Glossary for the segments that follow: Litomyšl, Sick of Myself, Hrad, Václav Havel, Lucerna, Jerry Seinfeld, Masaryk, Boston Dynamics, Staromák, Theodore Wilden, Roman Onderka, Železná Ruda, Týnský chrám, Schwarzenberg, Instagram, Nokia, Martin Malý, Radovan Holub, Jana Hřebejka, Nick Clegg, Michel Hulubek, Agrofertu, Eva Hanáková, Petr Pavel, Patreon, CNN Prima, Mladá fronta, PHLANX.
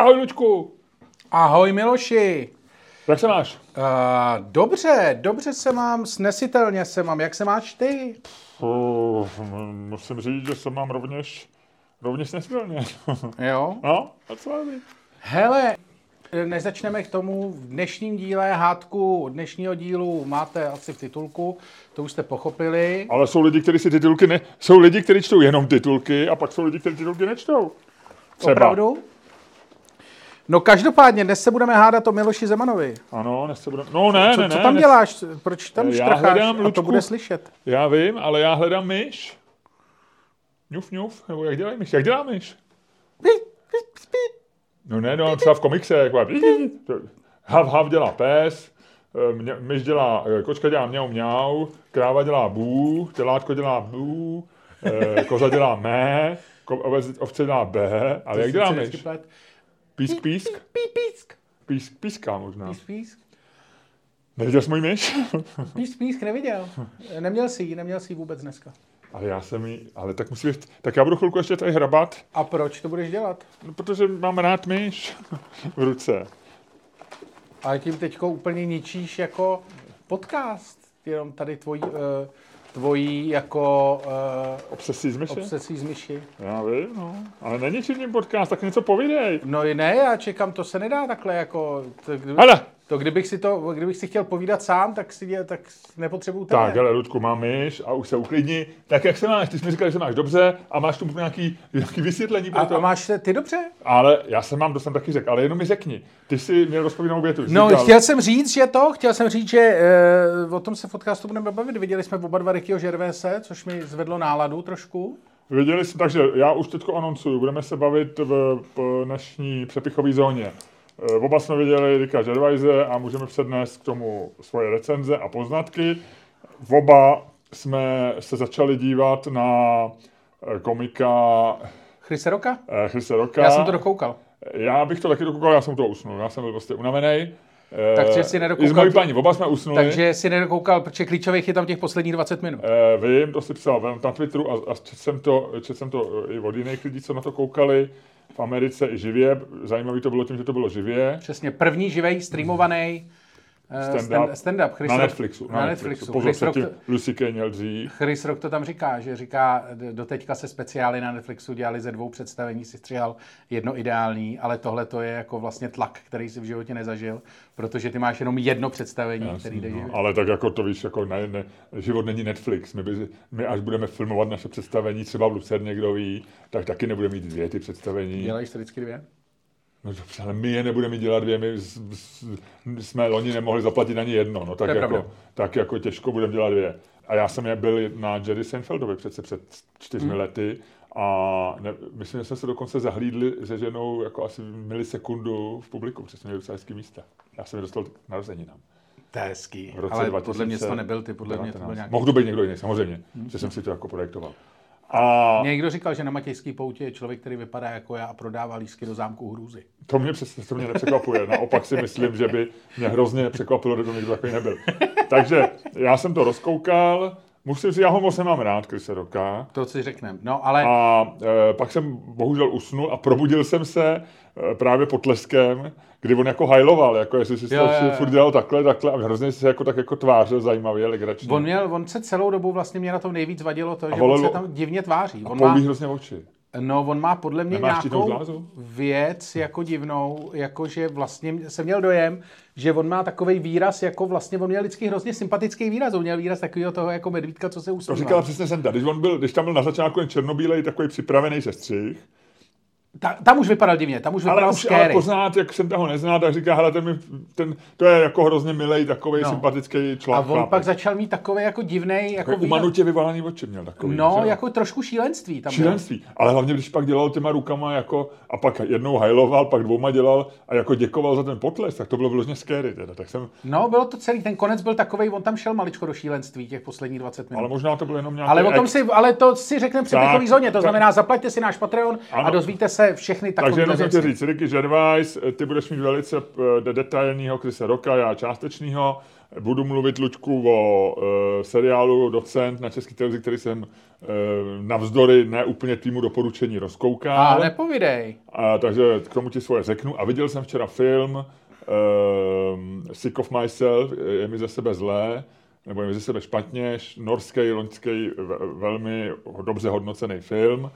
Ahoj, Lučku. Ahoj, Miloši. Jak se máš? Dobře se mám, snesitelně se mám. Jak se máš ty? Musím říct, že se mám rovněž snesitelně. Jo? No, a co je? Hele, než začneme k tomu, v dnešním díle hádku dnešního dílu máte asi v titulku, to už jste pochopili. Ale jsou lidi, kteří si titulky jsou lidi, kteří čtou jenom titulky a pak jsou lidi, kteří titulky nečtou. Třeba. Opravdu? No každopádně, dnes se budeme hádat o Miloši Zemanovi. Ano, dnes se budeme... No ne, co, ne, ne. Co tam děláš? Proč tam štracháš? A to bude slyšet. Já vím, ale já hledám myš. Ňuf, nebo jak dělají myš? Jak dělá myš? No ne, no třeba v komiksech. Hav dělá pes, myš dělá, kočka dělá mňau mňau, kráva dělá bů, telátko dělá bů, koza dělá mé, ovce dělá bé, ale jak dělá myš? Písk, písk? Písk, píská možná. Písk. Neviděl jsi můj myš? Písk, neviděl. Neměl jsi ji vůbec dneska. Ale já jsem ji, ale tak musím, tak já budu chvilku ještě tady hrabat. A proč to budeš dělat? No, protože mám rád myš v ruce. Ale tím teďko úplně ničíš jako podcast. Jenom tady tvojí jako... Obsesí z myši. Já vím, no. Ale není čím podcast, tak něco povídej. No i ne, já čekám, to se nedá takhle jako... Kdybych si chtěl povídat sám, tak nepotřebuju tebe. Tak, hele, Ludku, mám myš a už se uklidni. Tak jak se máš? Ty jsi mi říkal, že se máš dobře a máš tu nějaký vysvětlení pro to. A máš se ty dobře? Ale já se mám, to jsem taky řekl, ale jenom mi řekni. Ty jsi měl rozpovědnou větu. No, říkal... chtěl jsem říct, že o tom se v podcastu budeme bavit. Viděli jsme oba dva Richarda Gervaise, což mi zvedlo náladu trošku. Viděli jsme, takže já už teďko anoncuju. Budeme se bavit v naší přepichové zóně. Oba jsme viděli Richarda Gervaise a můžeme přednést k tomu svoje recenze a poznatky. Oba jsme se začali dívat na komika... Chrise Rocka? Já jsem to dokoukal. Já bych to taky dokoukal, já jsem to usnul. Já jsem byl prostě unavenej. Takže si nedokoukal. I z mojí paní, oba jsme usnuli. Takže si nedokoukal, protože klíčových je tam těch posledních 20 minut. Vím, to si psal na Twitteru a četl jsem to i od jiných lidí, co na to koukali. V Americe i živě. Zajímavý to bylo tím, že to bylo živě. Přesně, první živej, streamovaný stand-up. Na Netflixu. Pozor, se tím Lucy Kejněl dřív. Chris Rock to tam říká, že říká, doteďka se speciály na Netflixu dělali ze 2 představení, si stříhal jedno ideální, ale tohle to je jako vlastně tlak, který si v životě nezažil, protože ty máš jenom jedno představení, jasný, který jde živě. Ale tak jako to víš, jako ne, život není Netflix. My až budeme filmovat naše představení, třeba v Lucerně, kdo ví, tak taky nebudeme mít 2 ty představení. Dělají vždycky 2? No dobře, ale my je nebudeme dělat 2, my jsme loni nemohli zaplatit ani jedno, no tak jako těžko budeme dělat 2. A já jsem byl na Jerry Seinfeldovi přece před 4 lety a myslím, že jsme se dokonce zahlídli se ženou jako asi milisekundu v publiku, protože jsme měli docela hezký místa. Já jsem je dostal k narozeninám. To je hezký, ale podle mě to nebyl ty, podle mě to byl nějaký... Mohl to být někdo jiný, samozřejmě, že jsem si to jako projektoval. A... Někdo říkal, že na Matějský poutě je člověk, který vypadá jako já a prodává lístky do zámku Hrůzy. To mě nepřekvapuje. Naopak si myslím, že by mě hrozně překvapilo, kdyby někdo takový nebyl. Takže já jsem to rozkoukal. Musím říct, já ho moc nemám rád, Chrise Rocka. To si řekneme. No, ale... A pak jsem bohužel usnul a probudil jsem se právě potleskem, kdy on jako hajloval, jako jestli si to furt dělal takhle a hrozně se jako tak jako tvářil zajímavě, legračně. On se celou dobu vlastně mě na tom nejvíc vadilo to, že on se tam divně tváří. A polví hrozně oči. No, on má podle mě nějakou věc jako divnou, jakože vlastně jsem měl dojem, že on má takovej výraz, jako vlastně on měl vždycky hrozně sympatický výraz, on měl výraz takového toho jako medvídka, co se usmívá. To říkala přesně Senta, když tam byl na začátku jen černobílej takový připravený sestřih. Tam už vypadal divně, tam už vypadal scary. Ale poznat, jak jsem ho neznal, tak říká, hele, to je jako hrozně milej, takovej sympatický člověk. A on pak začal mít takovej jako divnej... Jako umanutě vyvalaný oči měl takový. No, nevzal. Jako trošku šílenství tam. Ale hlavně, když pak dělal těma rukama jako... A pak jednou hajloval, pak 2 dělal a jako děkoval za ten potles, tak to bylo vložně scary teda. Tak jsem... No, bylo to celý, ten konec byl takovej, on tam šel maličko do šílenství těch posledních 20 minut. Ale možná to bylo jenom nějaký... Ale to si řekneme při zóně, to znamená, zaplaťte si náš Patreon a dozvíte se tohle všechny takové věci. Takže jenom jsem ti říct, Ricky Gervais, ty budeš mít velice detailního Chrisa Rocka, já částečného. Budu mluvit, Luďku, o seriálu Docent na České televizi, který jsem navzdory ne úplně týmu doporučení rozkoukal. A nepovídej. A, takže k tomu ti svoje řeknu. A viděl jsem včera film Sick of Myself, je mi ze sebe zlé, nebo je mi ze sebe špatně, norský, loňský, velmi dobře hodnocený film.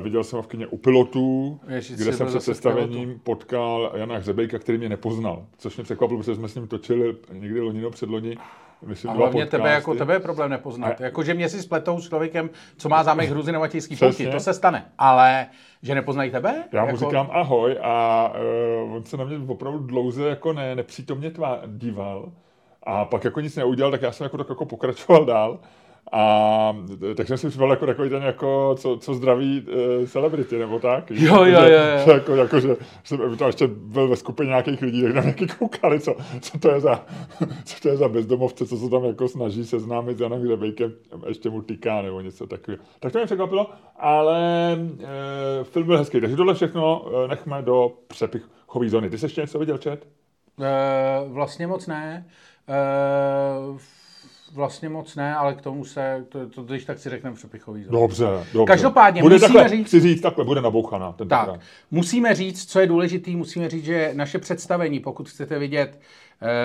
Viděl jsem ho v kyně U pilotů, kde jsem se představením potkal Jana Hřebejka, který mě nepoznal. Což mě překvapilo, protože jsme s ním točili někdy loni, předloni. Myslím, a hlavně tebe, jako tebe je problém nepoznat. Jakože mě si spletou s člověkem, co má zámek hruzy nebo matějský pouti. To se stane. Ale že nepoznají tebe? Já mu říkám ahoj a on se na mě opravdu dlouze jako nepřítomně díval. A pak jako nic neudělal, tak já jsem jako tak jako pokračoval dál. A tak jsem si připadal jako takový ten, jako, co zdraví celebrity, nebo tak. Jo. Že jsem tam ještě byl ve skupině nějakých lidí, tak na nějaký koukali, co to je za bezdomovce, co se tam jako snaží seznámit s Janem Hřebejkem, ještě mu týká nebo něco takového. Tak to mě překvapilo, ale film byl hezký. Takže tohle všechno nechme do přepichové zóny. Ty jsi ještě něco viděl, Čet? Vlastně moc ne. Vlastně moc ne, ale k tomu se, to když tak si řekneme přepichový zóny. Dobře. Každopádně bude musíme takhle, říct... Chci říct, takhle bude nabouchaná. Tak, krát. Musíme říct, co je důležitý, musíme říct, že naše představení, pokud chcete vidět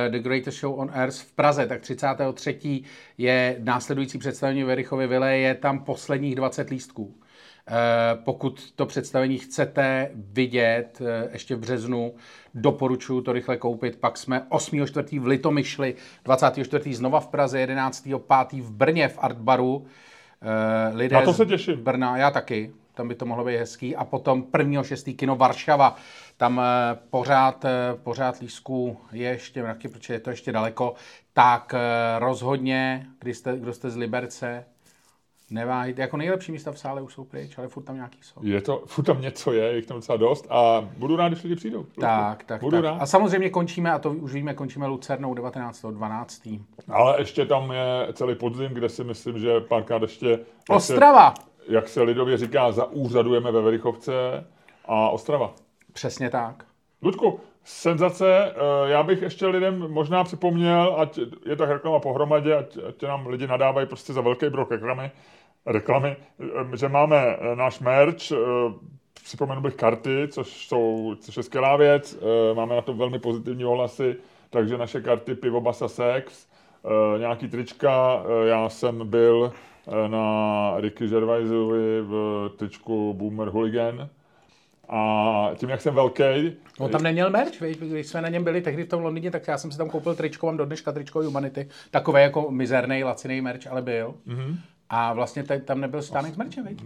The Greatest Show on Earth v Praze, tak 33. je následující představení v Erichově vile, je tam posledních 20 lístků. Pokud to představení chcete vidět ještě v březnu, doporučuji to rychle koupit. Pak jsme 8.4. v Litomyšli, 24. znova v Praze, 11.5. v Brně v Artbaru. Lidé na to se těším. Z Brna, já taky, tam by to mohlo být hezký. A potom 1.6. kino Varšava. Tam pořád lístků je ještě mraky, protože je to ještě daleko. Tak rozhodně, kdo jste z Liberce, neváhejte, jako nejlepší místa v sále už jsou pryč, ale furt tam nějaký jsou. Furt tam něco je, jich tam docela dost a budu rád, když lidi přijdou. Tak. Rád. A samozřejmě končíme, a to už víme, končíme Lucernou 19.12. Ale ještě tam je celý podzim, kde si myslím, že párkrát ještě... Ostrava! Jak se lidově říká, zaúřadujeme ve Velichovce a Ostrava. Přesně tak. Ludku, senzace, já bych ještě lidem možná připomněl, ať je tak reklama pohromadě, ať nám lidi nadávají prostě za velký brok reklamy, že máme náš merch, připomenu bych karty, což je skvělá věc, máme na to velmi pozitivní ohlasy, takže naše karty pivo, basa, sex, nějaký trička, já jsem byl na Ricky Gervaisovi v tričku Boomer Hooligan, a tím, jak jsem velký... On tam neměl merch, víš? Když jsme na něm byli tehdy v tom Londýně, tak já jsem si tam koupil tričko, mám do dneška tričko Humanity. Takové jako mizernej, lacinej merch, ale byl. Mm-hmm. A vlastně tam nebyl stánek s merchem, víš?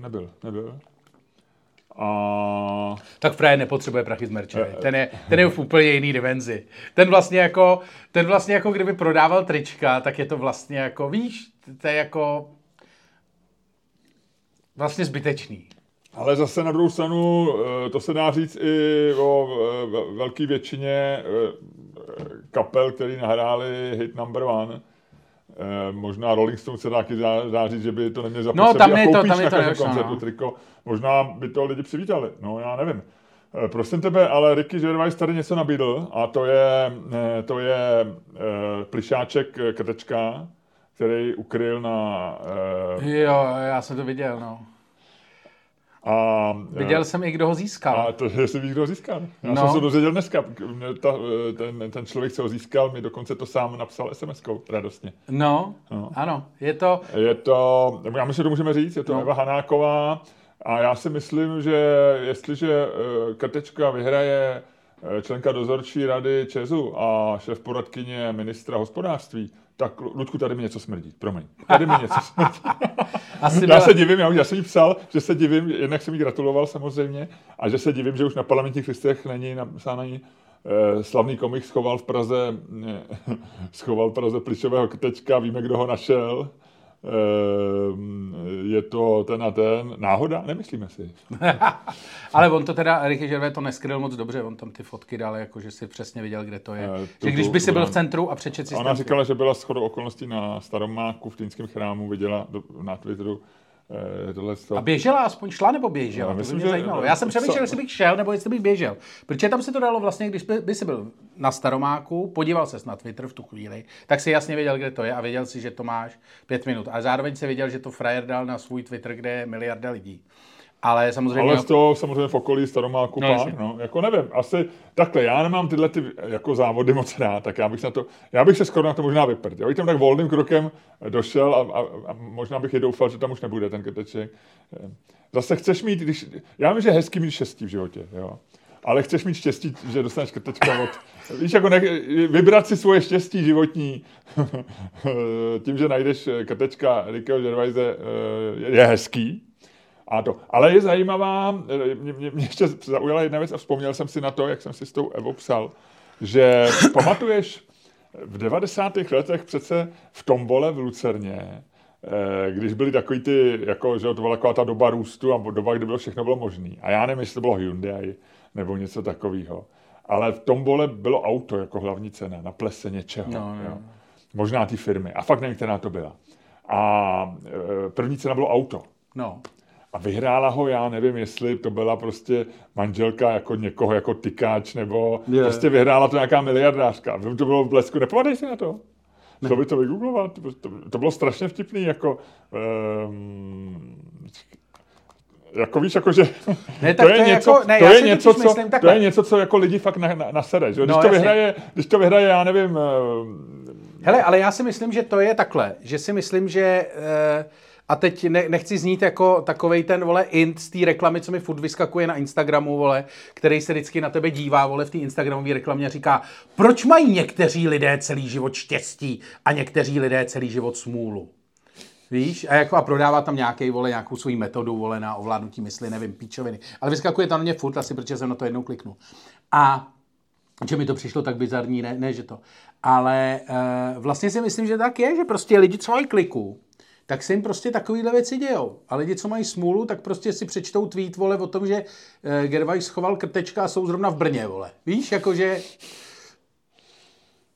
Nebyl. A... Tak Frajer nepotřebuje prachy z merče. Ten je v úplně jiný dimenzi. Ten vlastně jako kdyby prodával trička, tak je to vlastně jako, víš, to je jako... Vlastně zbytečný. Ale zase na druhou stranu, to se dá říct i o velké většině kapel, který nahráli hit number one. Možná Rolling Stone se taky dá říct, že by to neměli zapotřebí a koupíš na každém koncertu triko. Možná by to lidi přivítali, já nevím. Prosím tebe, ale Ricky Gervais tady něco nabídl a to je plišáček krtečka, který ukryl na... Jo, já jsem to viděl, A viděl jsem i, kdo ho získal. A to, jestli víš, kdo ho získal. Já jsem se dozvěděl dneska. Ten člověk, co ho získal, mi dokonce to sám napsal SMS-kou radostně. Ano. Je to, já myslím, že to můžeme říct, je to Eva Hanáková. A já si myslím, že jestliže krtečka vyhraje členka dozorčí rady ČEZU a šéfporadkyně ministra hospodářství, tak, Ludku, tady mi něco smrdí, promiň. Já jsem jí psal, že se divím, jednak jsem jí gratuloval samozřejmě, a že se divím, že už na Parlamentních listech není napsáný slavný komik schoval v Praze plišového krtečka, víme, kdo ho našel. Je to ten a ten. Náhoda? Nemyslíme si. Ale on to teda, Ricky Gervais to neskryl moc dobře, on tam ty fotky dal, jakože si přesně viděl, kde to je. Že když by si byl v centru a přečet si... Ona říkala, že byla shodou okolností na Staromáku v Týnském chrámu, viděla na Twitteru A běžela aspoň, šla nebo běžela? No, myslím, to by mě zajímalo. Já jsem přemýšlel, jestli bych šel nebo jestli bych běžel. Protože tam se to dalo vlastně, když by si byl na Staromáku, podíval ses na Twitter v tu chvíli, tak si jasně věděl, kde to je a věděl si, že to máš 5 minut. A zároveň si věděl, že to frajer dal na svůj Twitter, kde je miliarda lidí. Ale samozřejmě... Ale z toho samozřejmě v okolí Staromáku pár, no, jako nevím, asi takhle, já nemám tyhle ty jako závody moc rád, tak já bych se skoro na to možná vyprdl. Já bych tam tak volným krokem došel a možná bych je doufal, že tam už nebude ten krteček. Zase chceš mít, když, já vím, že je hezký mít štěstí v životě, jo. Ale chceš mít štěstí, že dostaneš krtečka od... Víš, jako vybrat si svoje štěstí životní tím, že najdeš krtečka Richarda Gervaise, je hezký. A to. Ale je zajímavá, mě ještě zaujala jedna věc a vzpomněl jsem si na to, jak jsem si s tou Evou psal, že pamatuješ v 90. letech přece v tombole v Lucerně, když byly takový ty, jako, že to byla taková ta doba růstu a doba, kdy bylo všechno bylo možné. A já nevím, jestli to bylo Hyundai nebo něco takového. Ale v tombole bylo auto jako hlavní cena, na plese něčeho. No, jo. Možná ty firmy. A fakt nevím, která to byla. A první cena bylo auto. No. A vyhrála ho, já nevím, jestli to byla prostě manželka jako někoho, jako tykáč, nebo prostě vyhrála to nějaká miliardářka. To bylo v Blesku, nepomadej si na to. Šlo by to vygooglovat. To bylo strašně vtipný, jako... Jako víš, jakože to je něco, to je něco, co jako lidi fakt nasere. Že? Když to vyhraje, já nevím... Hele, ale já si myslím, že to je takhle. Že si myslím, že... A teď nechci znít jako takovej ten, vole, int z té reklamy, co mi furt vyskakuje na Instagramu, vole, který se vždycky na tebe dívá, vole, v té Instagramové reklamě a říká, proč mají někteří lidé celý život štěstí a někteří lidé celý život smůlu? Víš? A prodává tam nějaký, vole, nějakou svou metodu, vole, na ovládnutí mysli, nevím, píčoviny. Ale vyskakuje tam mě furt asi, protože jsem na to jednou kliknu. A že mi to přišlo tak bizarní, ne že to. Ale vlastně si myslím, že tak je, že prostě lidi, co mají kliku, tak se jim prostě takovýhle věci dějou. A lidi, co mají smůlu, tak prostě si přečtou tweet, vole, o tom, že Gervais schoval krtečka a jsou zrovna v Brně, vole. Víš, jakože...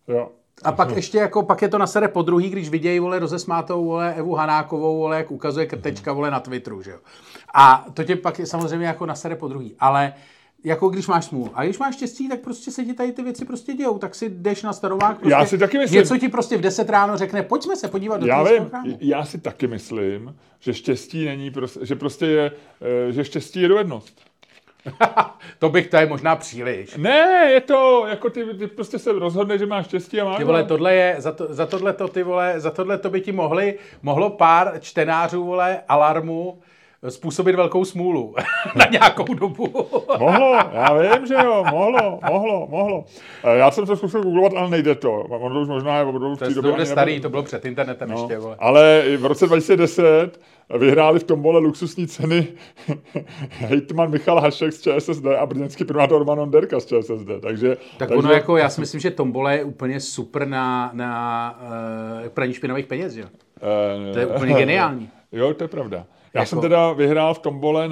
Jo. A pak ještě, jako, pak je to nasere podruhý, když vidějí, vole, rozesmátou, vole, Evu Hanákovou, vole, jak ukazuje krtečka, vole, na Twitteru, že jo. A to tě pak samozřejmě jako nasere podruhý, ale... Jako když máš smůlu. A když máš štěstí, tak prostě se ti tady ty věci prostě dějou. Tak si jdeš na Staromák. Prostě já si taky myslím. Něco ti prostě v 10 ráno řekne, pojďme se podívat do Týnského chrámu. Já si taky myslím, že štěstí není, že prostě je, že štěstí je dovednost. To je možná příliš. Ne, je to, jako ty prostě se rozhodneš, že máš štěstí a máš. Ty vole, tohle je, za tohle to by ti mohlo pár čtenářů, vole, Alarmu způsobit velkou smůlu na nějakou dobu. Mohlo, já vím, že jo, mohlo. Já jsem to zkusil googlovat, ale nejde to. Ono to už možná je v té době starý, nebyl... To bylo před internetem, no, ještě, vole. Ale v roce 2010 vyhráli v tombole luxusní ceny hejtman Michal Hašek z ČSSD a brněnský primátor Roman Onderka z ČSSD. Takže... Ono jako, já si myslím, že tombole je úplně super na praní špinavých peněz, jo? To je úplně geniální. Jo, to je pravda. Já jsem teda vyhrál v tombole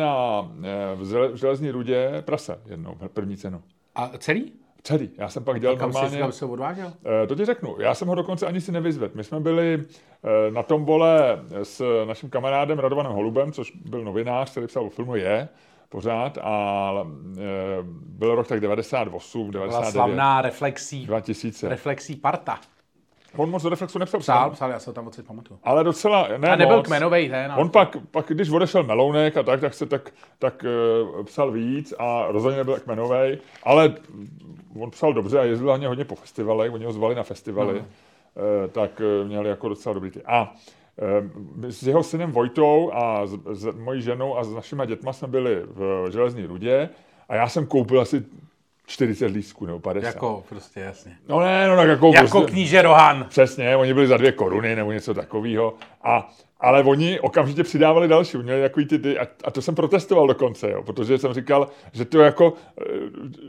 v Železné Rudě prase jednou, první cenu. A celý? Celý. Já jsem pak dělal normálně... Kam jsi se odvážel? To ti řeknu. Já jsem ho dokonce ani si nevyzvedl. My jsme byli na tombole s naším kamarádem Radovanem Holubem, což byl novinář, který psal o filmu Je, pořád, a byl rok tak 98, 99. Byla slavná Reflexí. 2000. Reflexí parta. On moc do Reflexu nepsal. Psal, já se tam moc pamatuju. Ale docela, ne. A nebyl kmenovej, ne? No. On pak, když odešel Melounek a tak psal víc a rozhodně nebyl kmenovej, ale on psal dobře a jezdil hlavně hodně po festivalech, oni ho zvali na festivaly, tak měli jako docela dobrý ty. A s jeho synem Vojtou a s mojí ženou a s našimi dětma jsme byli v Železné Rudě a já jsem koupil asi 40 lístků nebo 50. Jako prostě, jasně. No ne, no tak jako prostě, kníže Rohan. Přesně, oni byli za 2 koruny nebo něco takového. Ale oni okamžitě přidávali další, měli takový ty a to jsem protestoval dokonce, jo, protože jsem říkal, že to jako,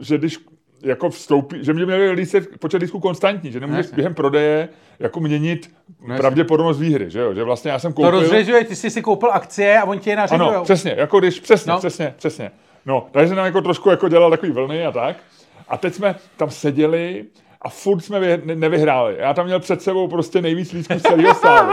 že když jako vstoupí, že měli počet lístků konstantní, že nemůžeš během prodeje jako měnit pravděpodobnost výhry, že jo, že vlastně já jsem koupil... To rozřežuje, ty jsi si koupil akcie a oni tě je nařežujou. Ano, přesně, jako když, přesně. No, takže jsem nám jako trošku jako dělal takový vlny a tak. A teď jsme tam seděli a furt jsme nevyhráli. Já tam měl před sebou prostě nejvíc lístků z celého sálu.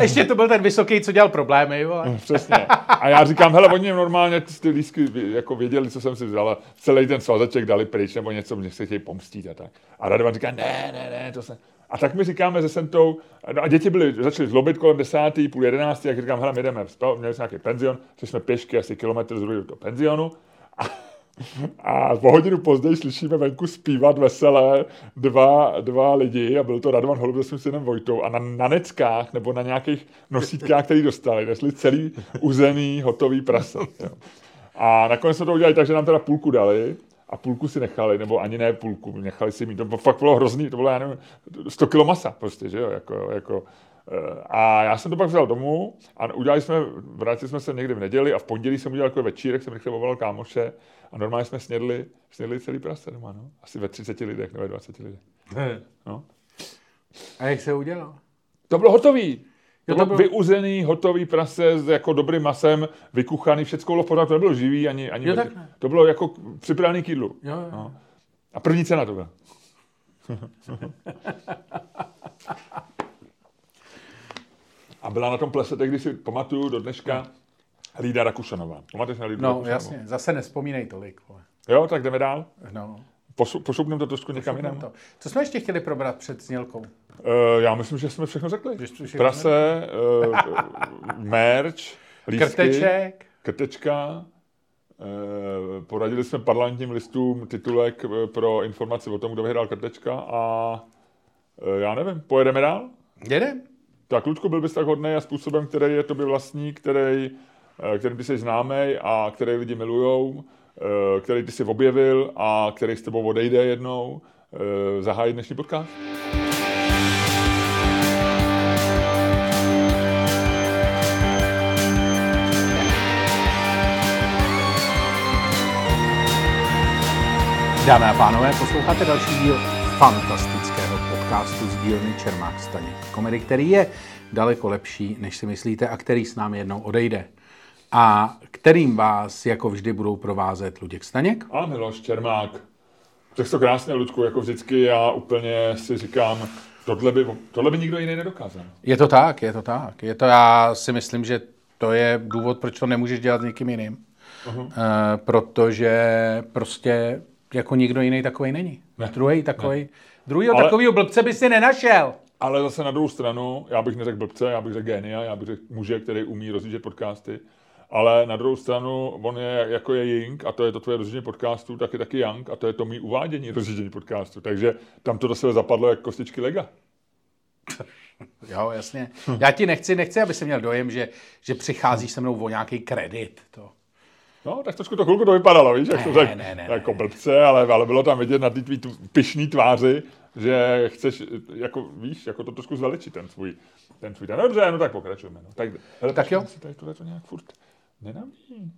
Ještě to byl ten vysoký, co dělal problémy, jo? Přesně. A já říkám, hele, oni normálně ty lístky jako věděli, co jsem si vzal, celý ten svazeček dali pryč, nebo něco, mě se chtějí pomstít a tak. A Radovan říká, ne, to se... A tak my říkáme se Sentou, no a děti začaly zlobit kolem 10, půl 11, jak říkám, hele, my jdeme spát, měli jsme nějaký penzion, šli jsme pěšky asi kilometr z do penzionu. A po hodinu později slyšíme venku zpívat veselé dva lidi a byl to Radovan Holub se svým synem Vojtou a na neckách nebo na nějakých nosítkách, který dostali, nesli celý uzený, hotový prase. Jo. A nakonec jsme to udělali tak, že nám teda půlku dali a půlku si nechali, nebo ani ne půlku, nechali si mít. To fakt bylo hrozný, to bylo, já nevím, 100 kilo masa prostě, že jo, jako a já jsem to pak vzal domů a vrátili jsme se někdy v neděli a v pondělí jsem udělal jako večírek, jsem rychle volal kámoše a normálně jsme snědli celý prase doma, no. Asi ve 30 lidech, nebo ve 20 lidech. No. A jak se udělalo? To bylo hotový. To bylo vyuzený, hotový prase s jako dobrým masem, vykuchaný, všecko bylo v pořádku, to nebylo živý ani jo, to bylo jako připravený k jídlu. Jo. No. A první cena to byla. A byla na tom plese, když si pamatuju do dneška, Hilda Rakušanová. Pamatuješ na Hildu Rakušanovou? No jasně, zase nespomínej tolik. Vole. Jo, tak jdeme dál. No. Pošupneme to trošku někam jinam. Co jsme ještě chtěli probrat před snělkou? Já myslím, že jsme všechno řekli. Prase, merch, lístky. Krtečka. Poradili jsme parlamentním listům titulek pro informaci o tom, kdo vyhrál krtečka. A já nevím, pojedeme dál? Jedem. Tak, Ludku, byl bys tak hodnej a způsobem, který je tobě vlastní, který ty jsi známej a který lidi milujou, který ty jsi objevil a který s tebou odejde jednou, zahájí dnešní podcast. Dámy a pánové, posloucháte další díl fantastického podcastu z dílny Čermák Staněk. Komedy, který je daleko lepší, než si myslíte, a který s námi jednou odejde. A kterým vás jako vždy budou provázet Luděk Staněk. A Miloš Čermák. Tak to krásně, Ludku, jako vždycky já úplně si říkám, tohle by nikdo jiný nedokázal. Je to tak. Já si myslím, že to je důvod, proč to nemůžeš dělat s někým jiným. Uh-huh. Protože prostě jako nikdo jiný takovej není. Druhýho takovýho blbce by si nenašel. Ale zase na druhou stranu, já bych neřekl blbce, já bych řekl génia, já bych řekl muže, který umí rozjíždět podcasty, ale na druhou stranu, on je jako je Jing a to je to tvoje rozjíždění podcastů, tak je taky Yang a to je to mý uvádění rozjíždění podcastů, takže tam to do sebe zapadlo jako kostičky Lega. Jo, jasně. Já ti nechci, aby se měl dojem, že přicházíš se mnou o nějaký kredit, to. No, tak trošku to chvilku to vypadalo, víš, jak to tak jako blbce, ale bylo tam vidět na té tvý pyšný tváři, že chceš, jako víš, jako to trošku zveličit, ten svůj. No dobře, no tak pokračujeme. No. Tak jo. Tady tohle to nějak furt nenabíjí.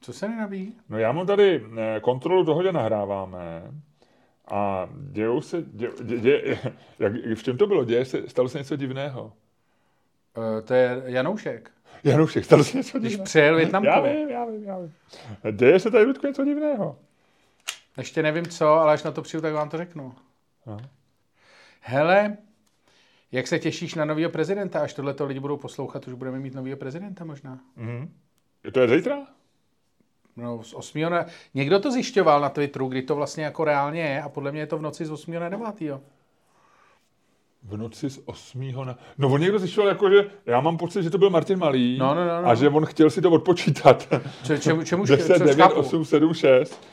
Co se nenabíjí? No já mám tady kontrolu toho, kde nahráváme a v čem to bylo? Stalo se něco divného. To je Janoušek. Janoušek, stalo se něco divného. Když přijel Vietnamku. Já vím. Děje se tady, Ludku, něco divného. Ještě nevím co, ale až na to přijdu, tak vám to řeknu. Aha. Hele, jak se těšíš na novýho prezidenta? Až tohleto lidi budou poslouchat, už budeme mít novýho prezidenta možná. Mm-hmm. To je zítra? No, z 8. Někdo to zjišťoval na Twitteru, kdy to vlastně jako reálně je a podle mě je to v noci z 8. na 9. V noci z 8. Na... No on někdo zjišťoval, jakože já mám pocit, že to byl Martin Malý no. A že on chtěl si to odpočítat. 10, 9, 8, 7, 6.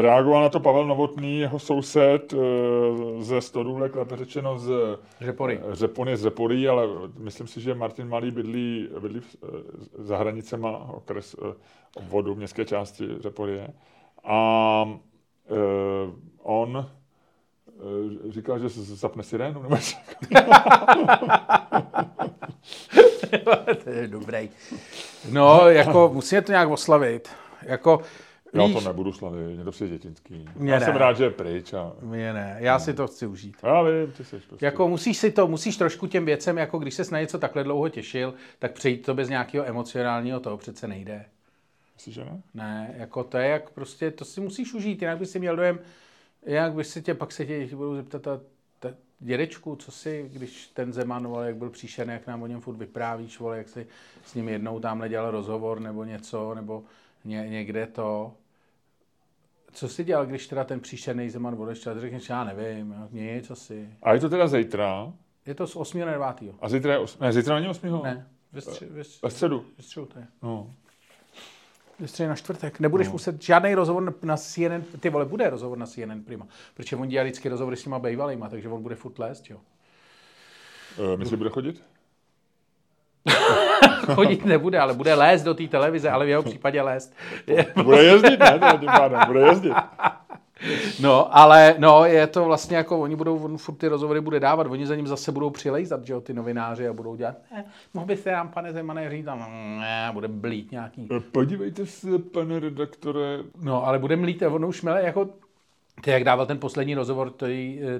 Reagoval na to Pavel Novotný, jeho soused ze Stodůlek, lépe řečeno z Řepory, ale myslím si, že Martin Malý bydlí za hranicema obvodu městské části Řepory. A on říkal, že zapne sirénu. To je dobrý. No, jako musíme to nějak oslavit. Jako... Já to nebudu slavit, to je dětinský. Já jsem rád, že je pryč. Já si to chci užít. Já vím, ty seš prostě. Jako musíš trošku těm věcem, jako když ses na něco takhle dlouho těšil, tak přejít to bez nějakého emocionálního toho přece nejde. Myslíš, že ne? Ne, jako to je jak prostě, to si musíš užít, jinak by si měl dojem, jinak by se tě budou zeptat, Dědečku, co si, když ten Zeman, vole, jak byl příšerný, jak nám o něm furt vyprávíš, vole, jak si s ním jednou tamhle dělal rozhovor nebo něco, nebo někde to. Co si dělal, když teda ten příšerný Zeman odešel? Řekneš, já nevím, nic asi. A je to teda zítra? Je to z 8. na 9. A zítra je 8. Ne, zítra není 8. Ne, ve středu. Ve středu to je. No. Ve středu na čtvrtek. Nebudeš muset žádný rozhovor na CNN, ty vole, bude rozhovor na CNN Prima, protože on dělá vždycky rozhovory s těma bejvalejma, takže on bude furt lézt, jo. Myslíš, bude chodit? Chodit nebude, ale bude lézt do té televize, ale v jeho případě lézt. Bude jezdit, ne? Bude jezdit. No, ale no, je to vlastně jako, oni budou, on furt ty rozhovory bude dávat, oni za ním zase budou přilejzat, že jo, ty novináři a budou dělat, mohl byste nám, pane Zemane, říct, ne, bude blít nějaký. Podívejte se, pane redaktore. No, ale bude mlít, on už mele, jako, ty jak dával ten poslední rozhovor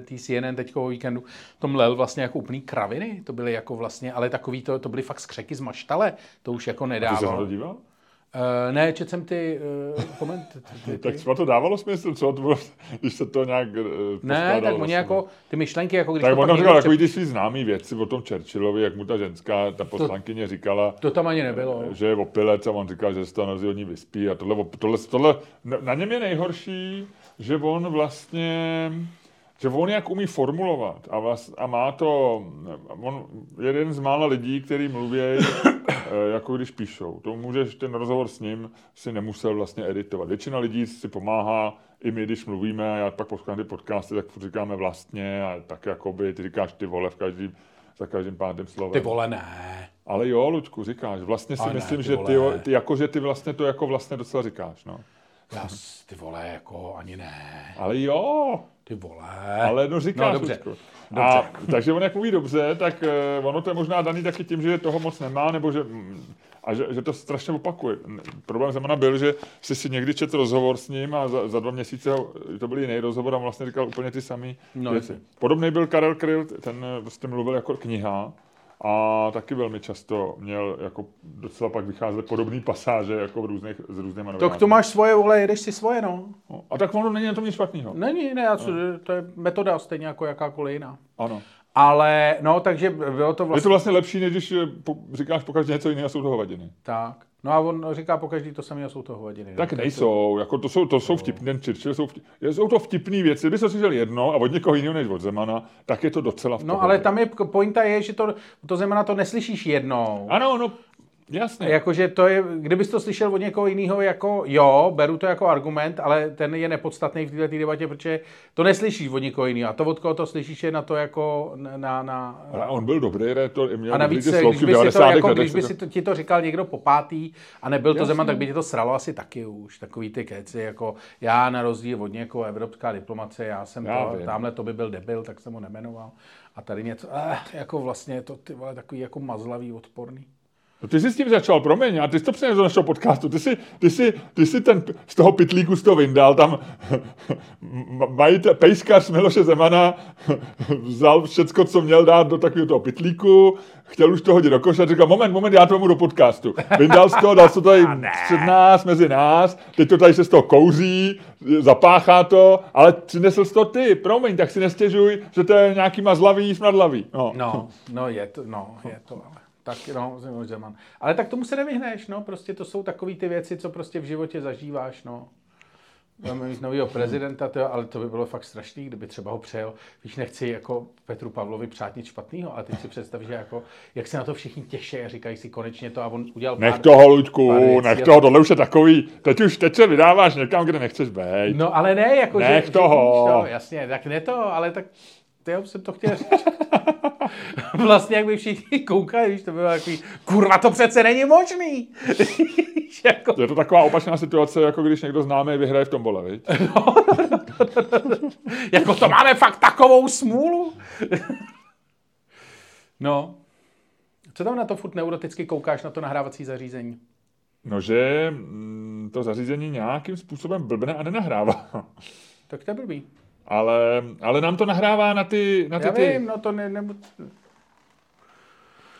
tý CNN teďkoho víkendu, to mlel vlastně jako úplný kraviny, to byly jako vlastně, ale takový, to byly fakt skřeky z maštale, to už jako nedával. A ty se na to díval? Ne, četl jsem ty komenty. Tak jsme to dávalo smysl, co? Když se to nějak poskládalo. Ne, tak oni jako, ty myšlenky, jako když tak to on říkal takový ty svý známý věci o tom Churchillovi, jak mu ta ženská, ta poslankyně to, říkala. To tam ani nebylo. Že je opilec a on říkal, že se to nozi od ní vyspí a tohle. Na něm je nejhorší, že on vlastně, že on jak umí formulovat a má to, on je jeden z mála lidí, který mluví, jako když píšou. To můžeš, ten rozhovor s ním si nemusel vlastně editovat. Většina lidí si pomáhá, i my, když mluvíme, a já pak poslouchám ty podcasty, tak říkáme vlastně a tak jakoby, ty říkáš ty vole za každým pátým slovem. Ty vole ne. Ale jo, Luďku, říkáš. Vlastně si ale myslím, ne, ty že vole. ty vlastně to jako vlastně docela říkáš, no. Já ty vole jako ani ne. Ale jo. Ty vole. Ale no říkáš, no, dobře. A, takže on jak mluví dobře, tak ono to je možná daný taky tím, že toho moc nemá, nebo že to strašně opakuje. Problém Zemana byl, že jsi si někdy četl rozhovor s ním a za 2 měsíce to byl jiný rozhovor a on vlastně říkal úplně ty samé věci. Podobný byl Karel Kryl, ten prostě mluvil jako kniha a taky velmi často měl jako docela pak vycházet podobné pasáže jako z různých novinářů. Tak to máš svoje, vole, jedeš si svoje, no. A tak ono není na tom nic špatného. Není, ne, to je metoda stejně jako jakákoliv jiná. Ano. Ale, no, takže bylo to vlastně... Je to vlastně lepší, než když říkáš pokaždé něco jiného, jsou to hovadiny. Tak. No a on říká pokaždé to samého, jsou to hovadiny. Tak nejsou, to... jako to jsou vtipný, ten Churchill, jsou to vtipný věci. Kdyby jsi slyšel jedno a od někoho jiného než od Zemana, tak je to docela v pohodě. No ale tam je, pointa je, že to Zemana to neslyšíš jednou. Ano, no, jasně. Jakože to je, kdybys to slyšel od někoho jiného, jako jo, beru to jako argument, ale ten je nepodstatný v této debatě, protože to neslyšíš od někoho jiného. A to od koho to slyšíš je na to jako na... Ale on byl dobrý rétor, i měl dobrý ty slovky v 90. letech. Když by si ti to říkal někdo po pátý a nebyl to Zeman, tak by ti to sralo asi taky už. Takový ty keci, jako já na rozdíl od někoho, evropská diplomace, tamhle to by byl debil, tak jsem ho nejmenoval. A tady něco, jako vlastně je to ty vole, takový jako mazlavý, odporný. No ty jsi s tím začal, promiň, a ty jsi to přinesl do našeho podcastu, ty jsi ten z toho pytlíku z toho vyndal, tam pejskař Miloše Zemana vzal všecko, co měl dát do takového toho pytlíku, chtěl už to hodit do koše a říkal, moment, já to mám do podcastu. Vyndal z toho, dal to tady před nás, mezi nás, teď to tady se z toho kouří, zapáchá to, ale přinesl jsi to ty, promiň, tak si nestěžuj, že to je nějaký mazlavý, smradlavý. No, je to, ale. Tak, no, Zeman. Ale tak tomu se nevyhneš, no, prostě to jsou takový ty věci, co prostě v životě zažíváš, no. Máme mít novýho prezidenta, ale to by bylo fakt strašný, kdyby třeba ho přejel. Víš, nechci jako Petru Pavlovi přát nic špatného, ale teď si představ, že jako, jak se na to všichni těší a říkají si konečně to a on udělal pár... Nech toho, Luďku, nech toho, tohle už je takový, teď se vydáváš někam, kde nechceš být. No, ale ne, jako, nech že... toho. No, jasně, tak ne to, ale tak... Já jsem to chtěl říct. Vlastně, jak by všichni koukali, víš, to bylo takový, kurva, to přece není možný. Jako... Je to taková opačná situace, jako když někdo známý vyhraje v tombole, viď? No. Jako to máme fakt takovou smůlu. No. Co tam na to furt neuroticky koukáš, na to nahrávací zařízení? No, že to zařízení nějakým způsobem blbne a nenahrává. Tak to je blbý. Ale nám to nahrává na ty. Já vím, no to nebudu.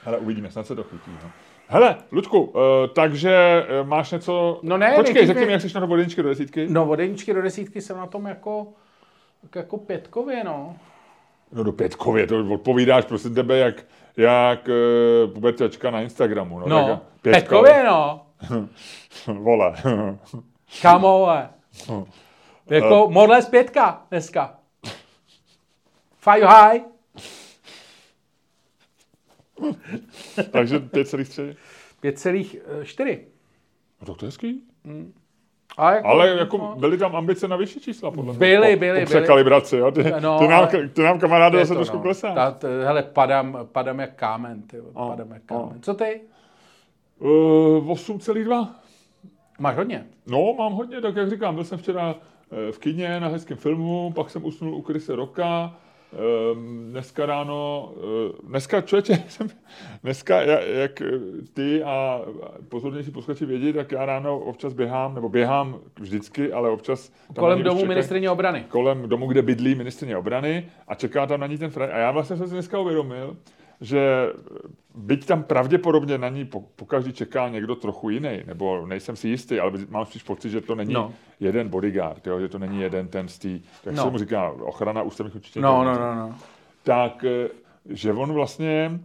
Hele, uvidíme, snad se to chytí. No. Hele, Ludku, takže máš něco... No ne, počkej, řekni mi, jak jsi na to od jedničky do 10? No od jedničky do 10 jsem na tom jako pětkově, no. No do Pětkově, to odpovídáš, prosím tebe, jak puberťačka na Instagramu. No Pětkově, no. Vole. Kámo, vole. Jako modle z pětka dneska. Five high. Takže 5,3. 5,4. No to je hezký. Jako, ale jako no. Byly tam ambice na vyšší čísla, podle mě. Byly. Po překalibraci, jo? Ty nám kamaráde, zase trošku klesá. Hele, padám jak kámen, ty. Co ty? 8,2. Máš hodně? No, mám hodně, tak jak říkám, byl jsem včera v kině na hezkém filmu, pak jsem usnul u Chrise Rocka. Dneska ráno, dneska, jak ty a pozornější posluchači vědí, tak já ráno občas běhám vždycky, ale občas... Kolem domu ministryně obrany. Kolem domu, kde bydlí ministryně obrany a čeká tam na ní ten frajer. A já vlastně jsem se dneska uvědomil, že byť tam pravděpodobně na ní pokaždý čeká někdo trochu jiný, nebo nejsem si jistý, ale mám spíš pocit, že to není jeden bodyguard, jo? Že to není jeden ten z té, jak se mu říká, ochrana ústavních určitě. No. Tak, že on vlastně,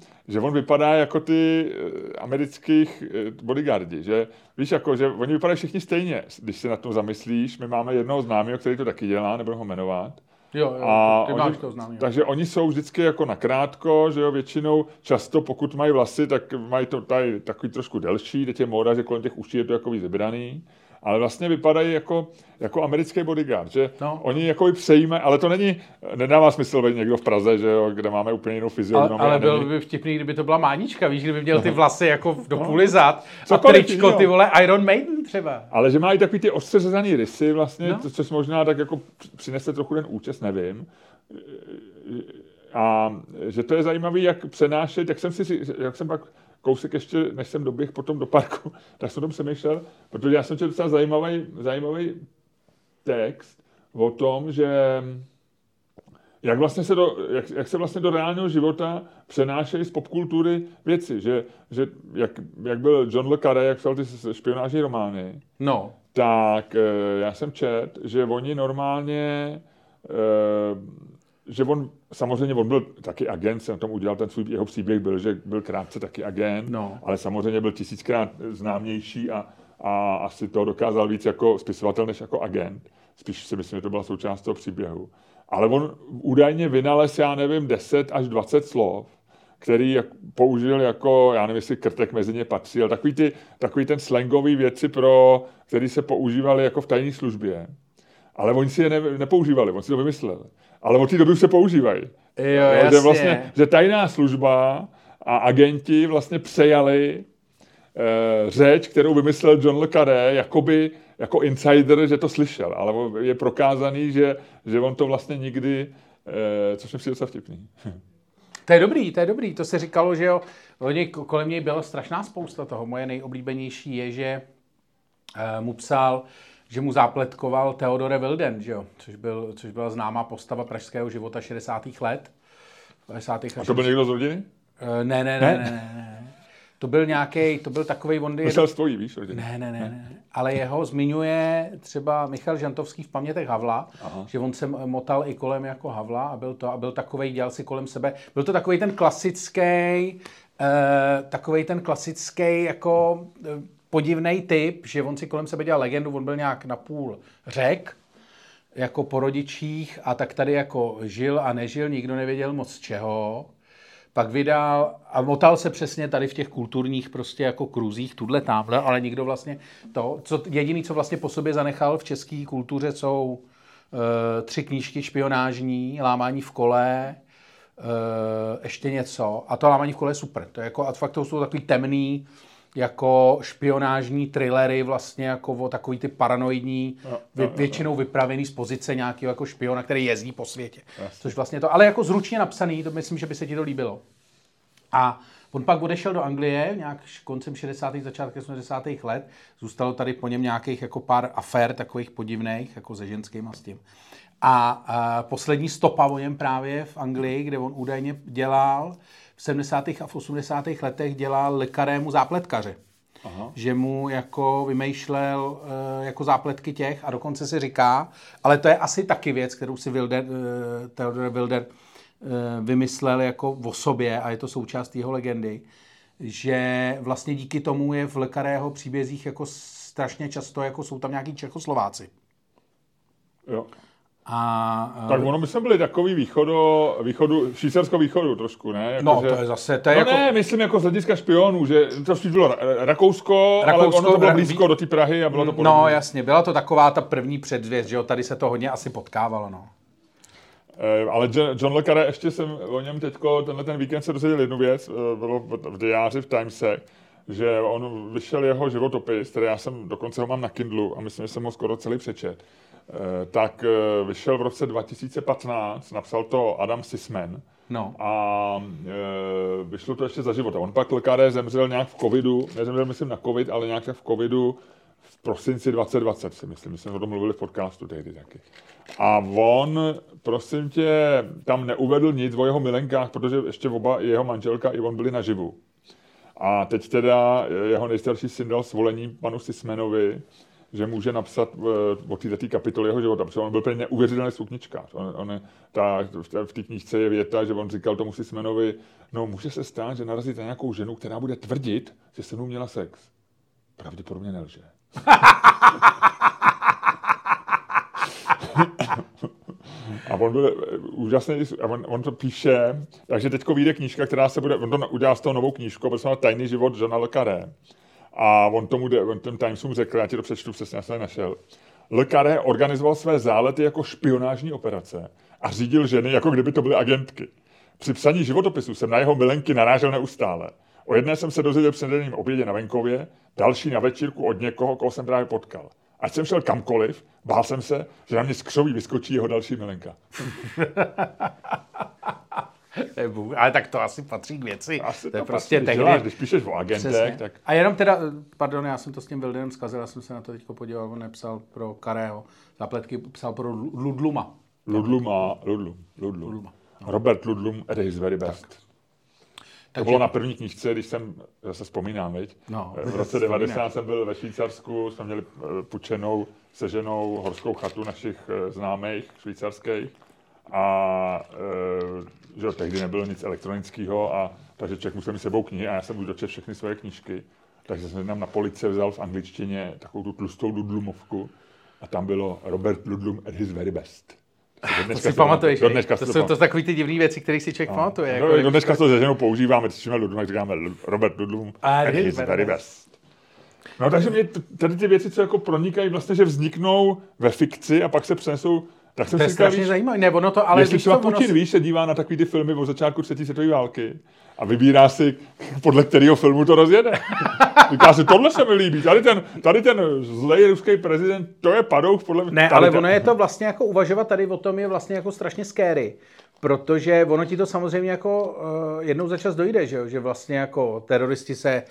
vypadá jako ty amerických bodyguardi, že víš, jako, že oni vypadají všichni stejně, když se na tom zamyslíš, my máme jednoho známého, který to taky dělá, nebudu ho jmenovat. Jo, a oni, takže oni jsou vždycky jako nakrátko, že jo, většinou často, pokud mají vlasy, tak mají to tady takový trošku delší, teď je móda, že kolem těch uší je to jako vybraný, ale vlastně vypadají jako americký bodyguard, že oni jako přejíme, ale to není, nedává smysl být někdo v Praze, že jo, kde máme úplně jinou fyziognomii. Ale byl by vtipný, kdyby to byla Mánička, víš, kdyby měl ty vlasy jako do půli zad a tričko, ty vole, Iron Maiden třeba. Ale že má i takový ty ostřezaný rysy vlastně, což možná tak jako přinese trochu ten účest, nevím. A že to je zajímavý, jak přenášet, jak jsem pak kousek ještě, než jsem doběh potom do parku, tak jsem o tom přemýšlel, protože já jsem četl docela zajímavý text o tom, že jak vlastně se do reálného života přenášejí z popkultury věci, že jak byl John Le Carré, jak psal ty špionážní romány, tak já jsem četl, že oni normálně... že on, samozřejmě on byl taky agent, jsem tom udělal ten svůj, jeho příběh byl, že byl krátce taky agent, ale samozřejmě byl tisíckrát známější a asi to dokázal víc jako spisovatel než jako agent. Spíš si myslím, že to byla součást toho příběhu. Ale on údajně vynalez, já nevím, 10 až 20 slov, který použil jako, já nevím, jestli krtek mezi ně patří, ale takový ten slangový věci, který se používaly jako v tajné službě. Ale oni si je nepoužívali, on si to vymyslel. Ale od té doby už se používají. Jo, jasně. Že, vlastně, že tajná služba a agenti vlastně přejali řeč, kterou vymyslel John Le Carré, jakoby, jako insider, že to slyšel. Ale je prokázaný, že on to vlastně nikdy, což mi přijde docela vtipný. To je dobrý. To se říkalo, že jo, kolem něj byla strašná spousta toho. Moje nejoblíbenější je, že mu psal... že mu zápletkoval Theodore Wilden, že jo? Což byla známá postava pražského života 60. let. 60. A to byl někdo z rodiny? Ne. To byl takovej vondy... Myslel stojí, víš? Ne. Ale jeho zmiňuje třeba Michal Žantovský v Pamětech Havla, že on se motal i kolem jako Havla a byl takovej, dělal si kolem sebe. Byl to takovej ten klasický, jako... podivnej typ, že on si kolem sebe dělal legendu, on byl nějak napůl Řek, jako po rodičích a tak tady jako žil a nežil, nikdo nevěděl moc čeho. Pak vydal a motal se přesně tady v těch kulturních prostě jako kruzích, tudle tamhle, ale nikdo vlastně to, jediný, co vlastně po sobě zanechal v české kultuře, jsou 3 knížky špionážní, Lámání v kole, ještě něco a to Lámání v kole je super, to je jako, a fakt to jsou takový temný, jako špionážní thrillery vlastně jako o takový ty paranoidní, většinou vypravený z pozice nějakého jako špiona, který jezdí po světě. Jasně. Což vlastně to, ale jako zručně napsaný, to myslím, že by se ti to líbilo. A on pak odešel do Anglie nějak koncem 60. začátkem 80. let. Zůstalo tady po něm nějakých jako pár afér takových podivných, jako se ženským a s tím. A poslední stopa o něm právě v Anglii, kde on údajně dělal v 70. a v 80. letech dělal Le Carrému zápletkaře. Aha. Že mu jako vymýšlel jako zápletky těch a dokonce se říká, ale to je asi taky věc, kterou si Theodore Wilder vymyslel jako o sobě a je to součást jeho legendy, že vlastně díky tomu je v Le Carrého příbězích jako strašně často, jako jsou tam nějaký Čechoslováci. Jo. A, tak ono, my jsme byli takový východu švýcarsko-východu trošku, ne? Jako, no, že, to je zase... To je no jako... ne, myslím jako z hlediska špionů, že to spíš bylo Rakousko, ale ono to bylo blízko do ty Prahy a bylo to podobné. No jasně, byla to taková ta první předvěst, že jo, tady se to hodně asi potkávalo, no. Ale John Le Carré, ještě jsem o něm teďko, tenhle ten víkend se dozvěděl jednu věc, bylo v diáři, v Timese, že on vyšel jeho životopis, který já jsem, dokonce ho mám na Kindlu a myslím, že jsem ho skoro celý přečet. Tak vyšel v roce 2015, napsal to Adam Sisman a vyšlo to ještě za života. On pak Le Carré zemřel nějak v covidu, nezemřel myslím na covid, ale nějak v covidu v prosinci 2020 si myslím, my jsme o tom mluvili v podcastu tehdy taky. A on, prosím tě, tam neuvedl nic o jeho milenkách, protože ještě oba jeho manželka i on byli naživu. A teď teda jeho nejstarší syn dal svolení panu Sismanovi, že může napsat o této kapitole jeho života, protože on byl úplně neuvěřitelný sukničkář. V té knížce je věta, že on říkal tomu Sismanovi, no může se stát, že narazíte na nějakou ženu, která bude tvrdit, že se mnou měla sex. Pravděpodobně nelže. A on byl úžasný, on to píše, takže teďko vyjde knížka, která se bude, on to udělá z toho novou knížku, protože se má Tajný život Johna Le Carré. A on ten Timesům řekl, já ti to přečtu, přesně já jsem našel. Le Carré organizoval své zálety jako špionážní operace a řídil ženy, jako kdyby to byly agentky. Při psaní životopisu jsem na jeho milenky narážel neustále. O jedné jsem se dozvěděl při nedělním obědě na venkově, další na večírku od někoho, koho jsem právě potkal. Ať jsem šel kamkoliv, bál jsem se, že na mě z křoví vyskočí jeho další milenka. Ale tak to asi patří k věci. Asi to je prostě patří, tehdy. Když píšeš o agentech, tak... A jenom teda, pardon, já jsem to s tím Wildenem zkazil, já jsem se na to teďko podíval, on nepsal pro Carrého, zápletky psal pro Ludluma. Ludlum. No. Robert Ludlum, at his very best. Tak. To bylo na první knížce, když jsem, zase vzpomínám, viď? No, v roce 90 jsem byl ve Švýcarsku, jsme měli půjčenou, seženou horskou chatu našich známých švýcarských a že tehdy nebylo nic elektronického, a takže člověk musel mít sebou knihy a já jsem už dočetl všechny svoje knížky, takže jsem nám na police vzal v angličtině takovou tu tlustou Ludlumovku a tam bylo Robert Ludlum at his very best. To si pamatuješ, to jsou to takový ty divný věci, kterých si člověk pamatuje. No, jako, do dneska to zeženou používáme, slyšíme Ludlum, jak říkáme Robert Ludlum, and he's very best. No takže mě tady ty věci, co jako pronikají vlastně, že vzniknou ve fikci a pak se přenesou, tak jsem to si říkal, víš, ne, ono to, ale jestli třeba Putin, víš, se dívá na takový ty filmy o začátku třetí světové války a vybírá si, podle kterého filmu to rozjede. Říká si, tohle se mi líbí, tady ten zlej ruský prezident, to je padouch, podle mě. Ne, ale ono je to vlastně jako uvažovat tady o tom je vlastně jako strašně scary, protože ono ti to samozřejmě jako jednou za čas dojde, že vlastně jako teroristi se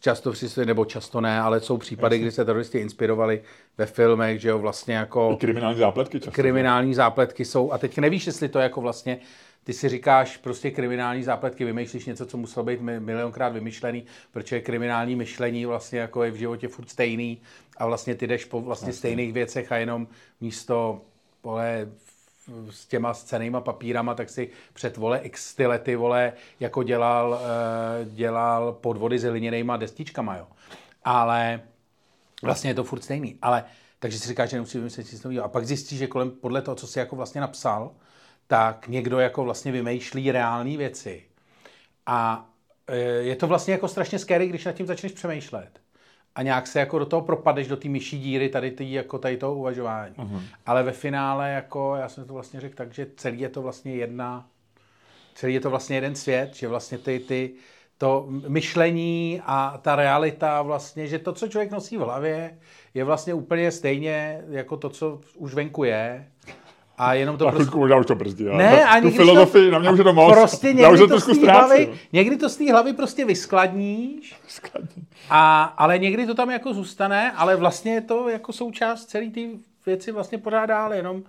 často přisli, nebo často ne, ale jsou případy, kdy se teroristi inspirovali ve filmech, že jo, vlastně jako... I kriminální zápletky často. Kriminální zápletky jsou, a teď nevíš, jestli to jako vlastně, ty si říkáš prostě kriminální zápletky, vymýšlíš něco, co muselo být milionkrát vymyšlený, protože kriminální myšlení vlastně jako je v životě furt stejný a vlastně ty jdeš po vlastně stejných věcech a jenom místo pole... s těma scennýma papírama, tak si před, vole, extylety, vole, jako dělal podvody s hliněnejma destičkama, jo. Ale vlastně je to furt stejný. Ale, takže si říkáš, že nemusíš vymyslet nic nového. A pak zjistíš, že kolem podle toho, co jsi jako vlastně napsal, tak někdo jako vlastně vymýšlí reální věci. A je to vlastně jako strašně scary, když nad tím začneš přemýšlet. A nějak se jako do toho propadneš, do té myší díry tady toho uvažování. Uhum. Ale ve finále, jako já jsem to vlastně řekl tak, že celý je to vlastně jeden svět, že vlastně to myšlení a ta realita vlastně, že to, co člověk nosí v hlavě, je vlastně úplně stejně jako to, co už venku je. A jenom to prostě... Možná už to brzdí, ne, ani tu filozofii, to... na mě už je to moc. Prostě někdy to z té hlavy prostě vyskladníš, ale někdy to tam jako zůstane, ale vlastně je to jako součást celé ty věci vlastně pořád dál, jenom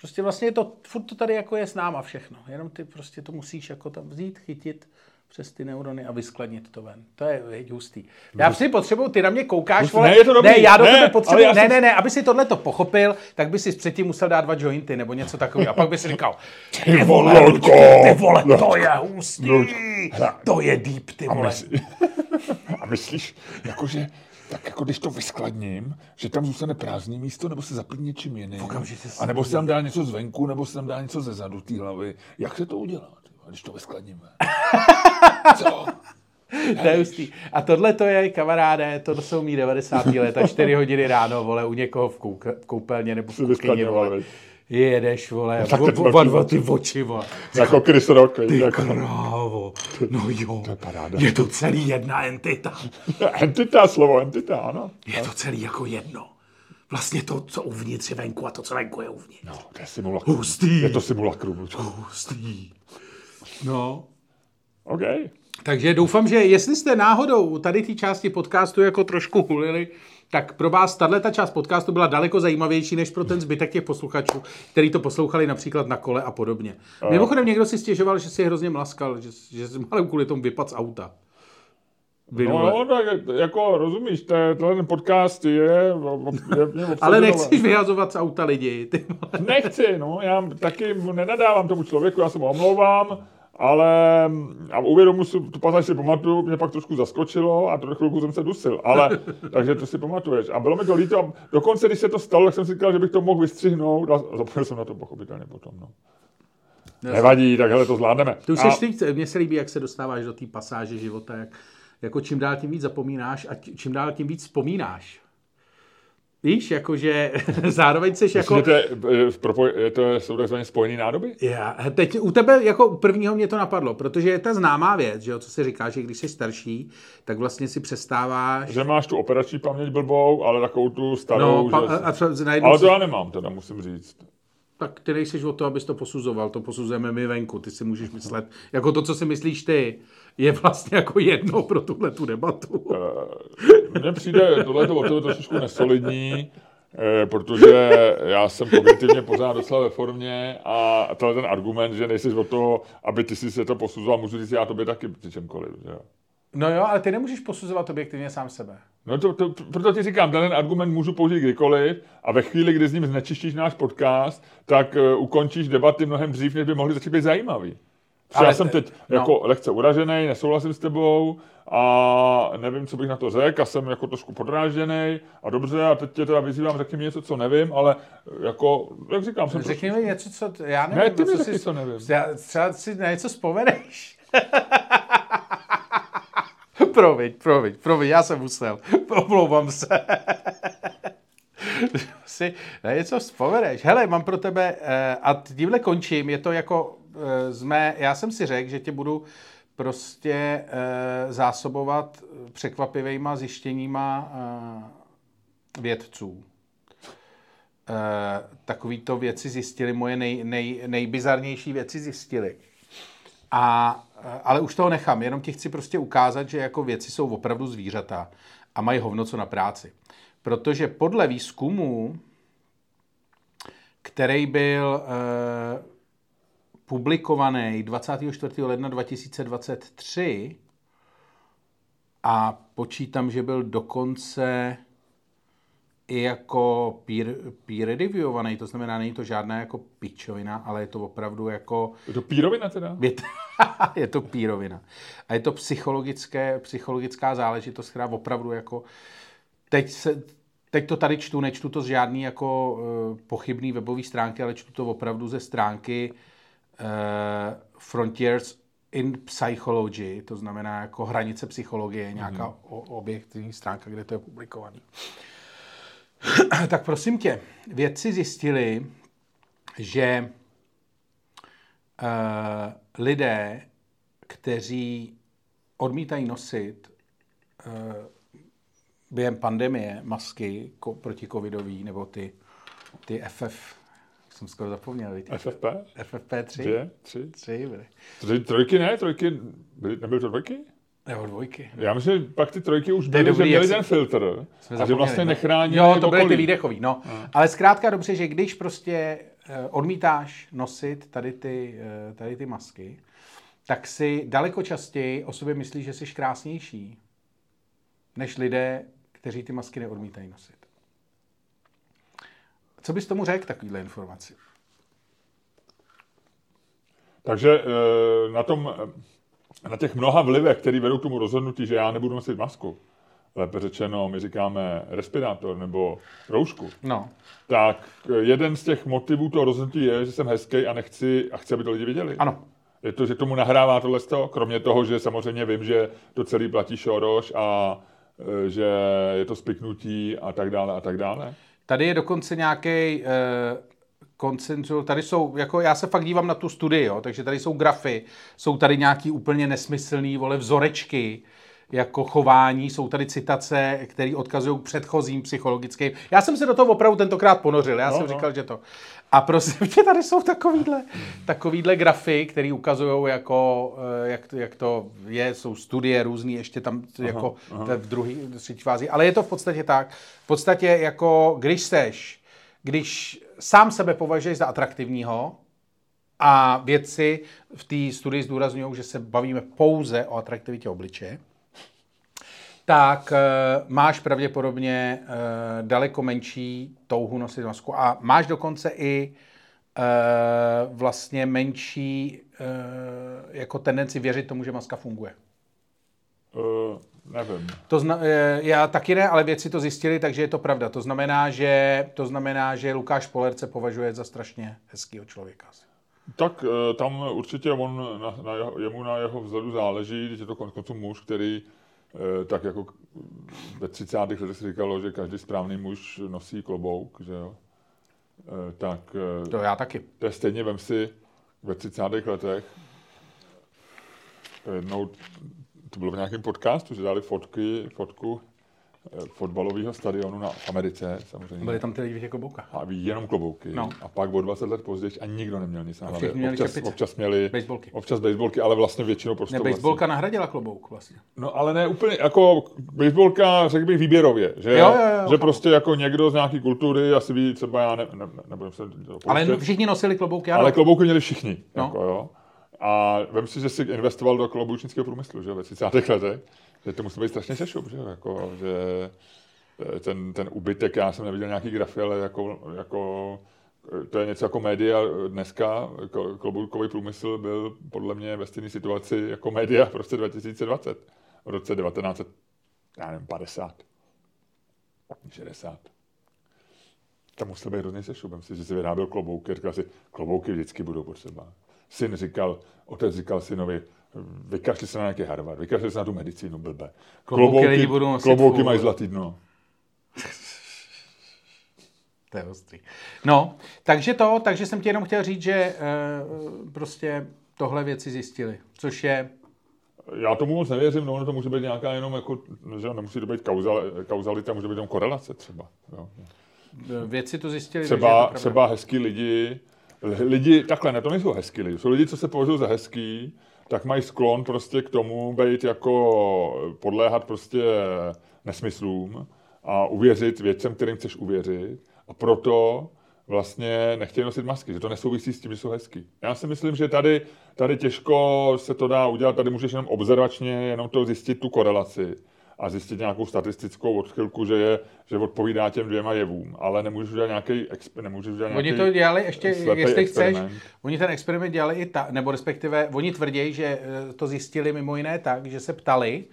prostě vlastně je to, furt to tady jako je s náma všechno, jenom ty prostě to musíš jako tam vzít, chytit přes ty neurony a vyskladnit to ven. To je hustý. Já si potřebuju, ty na mě koukáš, vole. Ne, je to dobrý. Ne, já do tebe potřebuju. Ne, aby si tohle to pochopil, tak by si předtím musel dát 2 jointy nebo něco takového. A pak by si říkal: Ty vole, to je hustý. To je deep, ty vole. A myslíš, jakože tak jako když to vyskladním, že tam zůstane prázdné místo, nebo se zaplní něčím jiným, a nebo se tam dá něco zvenku, nebo se tam dá něco ze zadu té hlavy. Jak se to udělá, když to vyskladníme? Co? Neustý. A tohle to je, kamaráde, to jsou mý 90. leta, 4 hodiny ráno, vole, u někoho v koupelně nebo v kuchyni, vole. Jedeš, vole, oba dva ty oči, vole. Jako Chris Rock. Ty krávo, no jo, to je paráda. Je to celý jedna entita. Entita, ano. Je to celý jako jedno. Vlastně to, co uvnitř je venku a to, co venku je uvnitř. No, to je simulakrum. Hustý. Je to simulakrum. Hustý. No. OK. Takže doufám, že jestli jste náhodou tady té části podcastu jako trošku hulili, tak pro vás tato část podcastu byla daleko zajímavější než pro ten zbytek těch posluchačů, který to poslouchali například na kole a podobně. Mimochodem někdo si stěžoval, že si hrozně mlaskal, že jsi malem kvůli tomu vypad z auta. No, tak jako rozumíš, ten podcast je ale nechceš vyhazovat z auta lidi. Ty vole. Nechci, no, já taky nenadávám tomu člověku, já se mu omlouvám. Ale a uvědomu si, tu pasáž si pamatuju, mě pak trošku zaskočilo a chvilku jsem se dusil, ale takže to si pamatuješ. A bylo mi to líto, dokonce když se to stalo, tak jsem si říkal, že bych to mohl vystřihnout a zapomněl jsem na to pochopitelně potom, no. Nevadí, tak hele, to zvládneme. Mně se líbí, jak se dostáváš do té pasáže života, jako čím dál tím víc zapomínáš a čím dál tím víc vzpomínáš. Víš, jakože zároveň seš jako... To jsou takzvané spojené nádoby? Teď u tebe jako prvního mě to napadlo, protože je ta známá věc, že jo, co se říká, že když jsi starší, tak vlastně si přestáváš... Že máš tu operační paměť blbou, ale takovou tu starou... No, ale to já nemám teda, musím říct. Tak ty nejseš o to, abys to posuzoval, to posuzujeme my venku, ty si můžeš myslet, jako to, co si myslíš ty, je vlastně jako jedno pro tuhletu debatu. Mně přijde tohleto o tebe trošičku nesolidní, protože já jsem kognitivně pořád docela ve formě a tenhle ten argument, že nejseš o to, aby ty si se to posuzoval, můžu říct já tobě taky při čemkoliv, že jo. No jo, ale ty nemůžeš posuzovat objektivně sám sebe. No to proto ti říkám, ten argument můžu použít kdykoliv a ve chvíli, kdy s ním znečištíš náš podcast, tak ukončíš debaty mnohem dřív, než by mohly začít být zajímavý. Ale já jsem teď jako lehce uražený, nesouhlasím s tebou a nevím, co bych na to řekl a jsem jako trošku podrážděnej a dobře a teď tě teda vyzývám, řekni mi něco, co nevím, ale jako, jak říkám, jsem řekni mi něco, co já nevím. Ne, ty mi řekni, co nevím. Třeba si na něco vzpomeneš. Promiň, já jsem musel. Omlouvám se. Si na něco vzpomeneš. Hele, mám pro tebe, a tímhle končím, je to jako já jsem si řekl, že tě budu prostě zásobovat překvapivejma zjištěníma vědců. Takovýto věci zjistili, moje nejbizarnější věci zjistili. Ale už toho nechám, jenom ti chci prostě ukázat, že jako věci jsou opravdu zvířata a mají hovno co na práci. Protože podle výzkumu, který byl publikovaný 24. ledna 2023 a počítám, že byl dokonce i jako peer reviewovaný, to znamená, není to žádná jako pičovina, ale je to opravdu jako... Je to pírovina teda? Je to pírovina. A je to psychologická záležitost, která opravdu jako... Teď to tady čtu, nečtu to z žádný jako pochybný webový stránky, ale čtu to opravdu ze stránky Frontiers in Psychology, to znamená jako hranice psychologie, nějaká objektivní stránka, kde to je publikovaný. Tak prosím tě, vědci zjistili, že lidé, kteří odmítají nosit během pandemie masky protikovidový, nebo ty FF, jsem skoro zapomněl, víte? FFP? FFP3? Tři byly. Trojky ne? Nebyly to dvojky? Nebo dvojky. Já myslím, že pak ty trojky už byly, dobrý, že měli ten filtr. A že vlastně nechrání. Jo, to byly ty výdechový, no. Ale zkrátka dobře, že když prostě odmítáš nosit tady ty masky, tak si daleko častěji o sobě myslí, že jsi krásnější, než lidé, kteří ty masky neodmítají nosit. Co bys tomu řekl, takovýhle informaci? Takže na těch mnoha vlivech, které vedou k tomu rozhodnutí, že já nebudu nosit masku, lépe řečeno, my říkáme respirátor nebo roušku, no. Tak jeden z těch motivů toho rozhodnutí je, že jsem hezký a chci, aby to lidi viděli. Ano. Je to, že tomu nahrává tohle toho, kromě toho, že samozřejmě vím, že to celý platí Šoroš a že je to spiknutí a tak dále a tak dále. Tady je dokonce nějaký konsenzus, tady jsou, jako já se fakt dívám na tu studii, jo, takže tady jsou grafy, jsou tady nějaký úplně nesmyslný, vole, vzorečky, jako chování, jsou tady citace, které odkazují k předchozím psychologickým. Já jsem se do toho opravdu tentokrát ponořil, jsem říkal, že to. A prosím tě, tady jsou takovýhle grafy, které ukazují, jako, jak to je, jsou studie různý, ještě tam jako v druhý třetí fázi, ale je to v podstatě tak. V podstatě jako, když sám sebe považuješ za atraktivního, a vědci v té studii zdůrazňují, že se bavíme pouze o atraktivitě obličeje, tak máš pravděpodobně daleko menší touhu nosit masku a máš dokonce i vlastně menší jako tendenci věřit tomu, že maska funguje. Nevím. Já taky ne, ale vědci to zjistili, takže je to pravda. To znamená, že Lukáš Poler se považuje za strašně hezkýho člověka. Tak tam určitě on, jemu na jeho vzhledu záleží, když je to koneckonců muž, který tak jako ve 30. letech se říkalo, že každý správný muž nosí klobouk, že jo. Tak to já taky. To je stejně, vem si ve 30. letech jednou, to bylo v nějakém podcastu, že dali fotku fotbalového stadionu na Americe, samozřejmě. Byly tam ty lidi v těch kloboukách. A jenom klobouky. No. A pak o 20 let později a nikdo neměl nic na hlavě. Občas měli baseballky, ale vlastně většinou prostě. Ne, baseballka vlastně nahradila klobouk vlastně. No, ale ne úplně, jako baseballka, řekl bych výběrově, že jo. Že prostě jako někdo z nějaký kultury, asi ví, třeba já nebudem se poučet. Ale všichni nosili klobouky, ano. Ale klobouky měli všichni, no. Jako jo. A vem si, že jsi investoval do kloboučnického průmyslu, že ve 30. letech. Že to musí být strašně sešup, že? Jako, že ten ubytek, já jsem neviděl nějaký grafy, ale jako to je něco jako média dneska, kloboukový průmysl byl podle mě ve stejné situaci jako média prostě 2020, v roce 1950, 60. Tam musel být hrozný sešup, že si vyráběl klobouky, říkal si, klobouky vždycky budou potřeba. Otec říkal synovi, vykašli se na nějaký Harvard, vykašli se na tu medicínu, blbe. Klobouky mají zlatý dno. To je ostrý. No, takže jsem ti jenom chtěl říct, že prostě tohle věci zjistili, což je... Já tomu moc nevěřím, no, to může být nějaká jenom jako, že nemusí to být kauzalita, může být jenom korelace třeba. Jo. Věci to zjistili. Třeba hezký lidi, takhle, ne, to nejsou hezký lidi, jsou lidi, co se považují za hezký, tak mají sklon prostě k tomu být jako podléhat prostě nesmyslům a uvěřit věcem, kterým chceš uvěřit, a proto vlastně nechtějí nosit masky, že to nesouvisí s tím, že jsou hezký. Já si myslím, že tady těžko se to dá udělat, tady můžeš jenom observačně jenom to zjistit, tu korelaci a zjistit nějakou statistickou odchylku, že odpovídá těm dvěma jevům, ale nemůžeš udělat nějaký Oni to dělali ještě, jestli experiment. Chceš, oni ten experiment dělali i tak, nebo respektive oni tvrdí, že to zjistili mimo jiné tak, že se ptali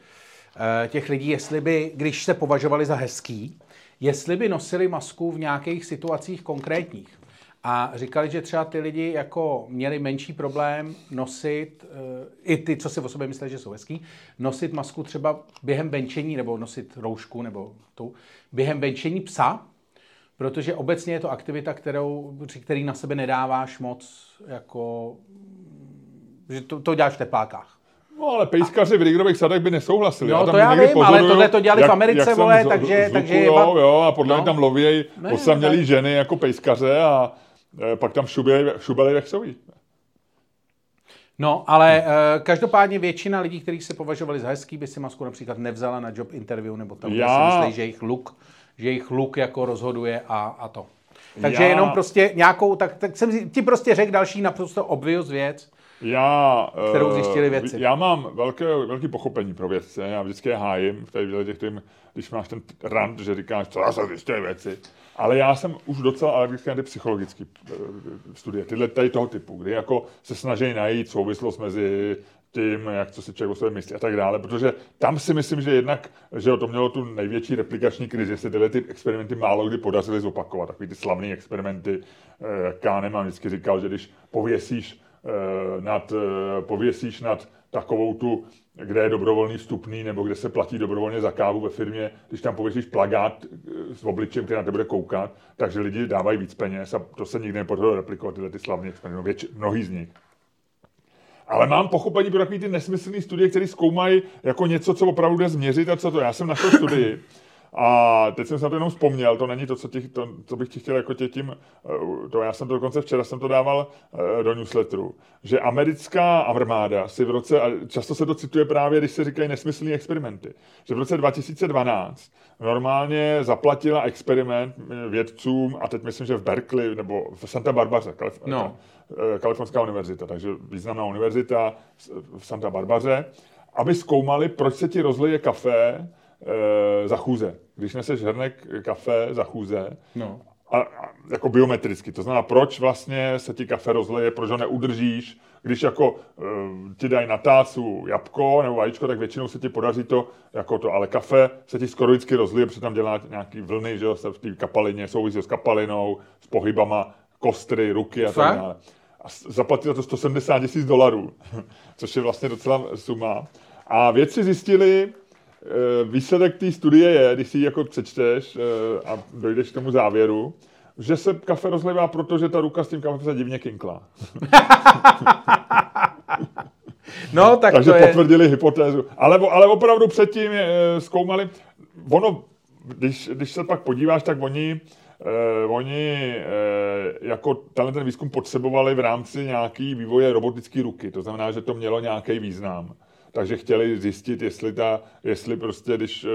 těch lidí, jestli by, když se považovali za hezký, jestli by nosili masku v nějakých situacích konkrétních. A říkali, že třeba ty lidi jako měli menší problém nosit, i ty, co si o sobě mysleli, že jsou hezký, nosit masku třeba během venčení, nebo nosit roušku, nebo tu, během venčení psa, protože obecně je to aktivita, který na sebe nedáváš moc, jako, že to děláš v teplákách. No, ale pejskaři v rýgrových sadech by nesouhlasili. No, to já vím, ale tohle to dělali v Americe, vole, takže jo, a podle mě tam lovějí osamělý ženy jako pejskaře a pak tam šubeli vechsoví. No, ale každopádně většina lidí, kterých se považovali za hezký, by si masku například nevzala na job interview, nebo tam si myslí, že jejich look jako rozhoduje a to. Takže jenom prostě nějakou, tak jsem ti prostě řekl další naprosto obvious věc. kterou zjištili vědci. Já mám velké pochopení pro vědce, já vždycky je hájím, když máš ten rant, že říkáš, co se zjišťuje věci. Ale já jsem už docela alergický na ty psychologické studie, tady toho typu, kdy jako se snaží najít souvislost mezi tím, jak co si člověk o sobě myslí a tak dále, protože tam si myslím, že jednak, že to mělo tu největší replikační krizi, se tyhle ty experimenty málo kdy podařily zopakovat. Takový ty slavný experimenty, Kahneman vždycky říkal, že když pověsíš nad takovou tu, kde je dobrovolný vstupný, nebo kde se platí dobrovolně za kávu ve firmě, když tam pověsíš plakát s obličem, který na tebe bude koukat, takže lidi dávají víc peněz a to se nikdy nepodařilo replikovat tyhle ty slavné experimenty, mnohý z nich. Ale mám pochopení pro takový ty nesmyslné studie, které zkoumají jako něco, co opravdu jde změřit a co to. Já jsem našel studii a teď jsem se na to jenom vzpomněl, to není to, co bych ti chtěl jako tím, to já jsem to dokonce včera jsem to dával do newsletteru, že americká armáda si v roce, a často se to cituje právě, když se říkají nesmyslné experimenty, že v roce 2012 normálně zaplatila experiment vědcům, a teď myslím, že v Berkeley nebo v Santa Barbaře, Kalifornská univerzita, takže významná univerzita v Santa Barbaře, aby zkoumali, proč se ti rozlije kafe za chůze. Když neseš hrnek kafe za chůze, a jako biometricky, to znamená, proč vlastně se ti kafe rozleje, proč ho neudržíš, když jako ti dají na tácu jabko nebo vajíčko, tak většinou se ti podaří to, jako to, ale kafe se ti skoro vždycky rozlije, protože tam dělá nějaký vlny, že jo, se v té kapalině, souvisí s kapalinou, s pohybama, kostry, ruky a tak dále. A zaplatilo to $170,000, což je vlastně docela suma. A vědci zjistili, výsledek té studie je, když si ji jako přečteš a dojdeš k tomu závěru, že se kafe rozlívá, protože ta ruka s tím kafe se divně kinklá. No, tak takže to je... potvrdili hypotézu. Ale opravdu předtím zkoumali. Ono, když se pak podíváš, tak oni jako ten výzkum potřebovali v rámci nějaký vývoje robotické ruky. To znamená, že to mělo nějaký význam. Takže chtěli zjistit, jestli prostě, když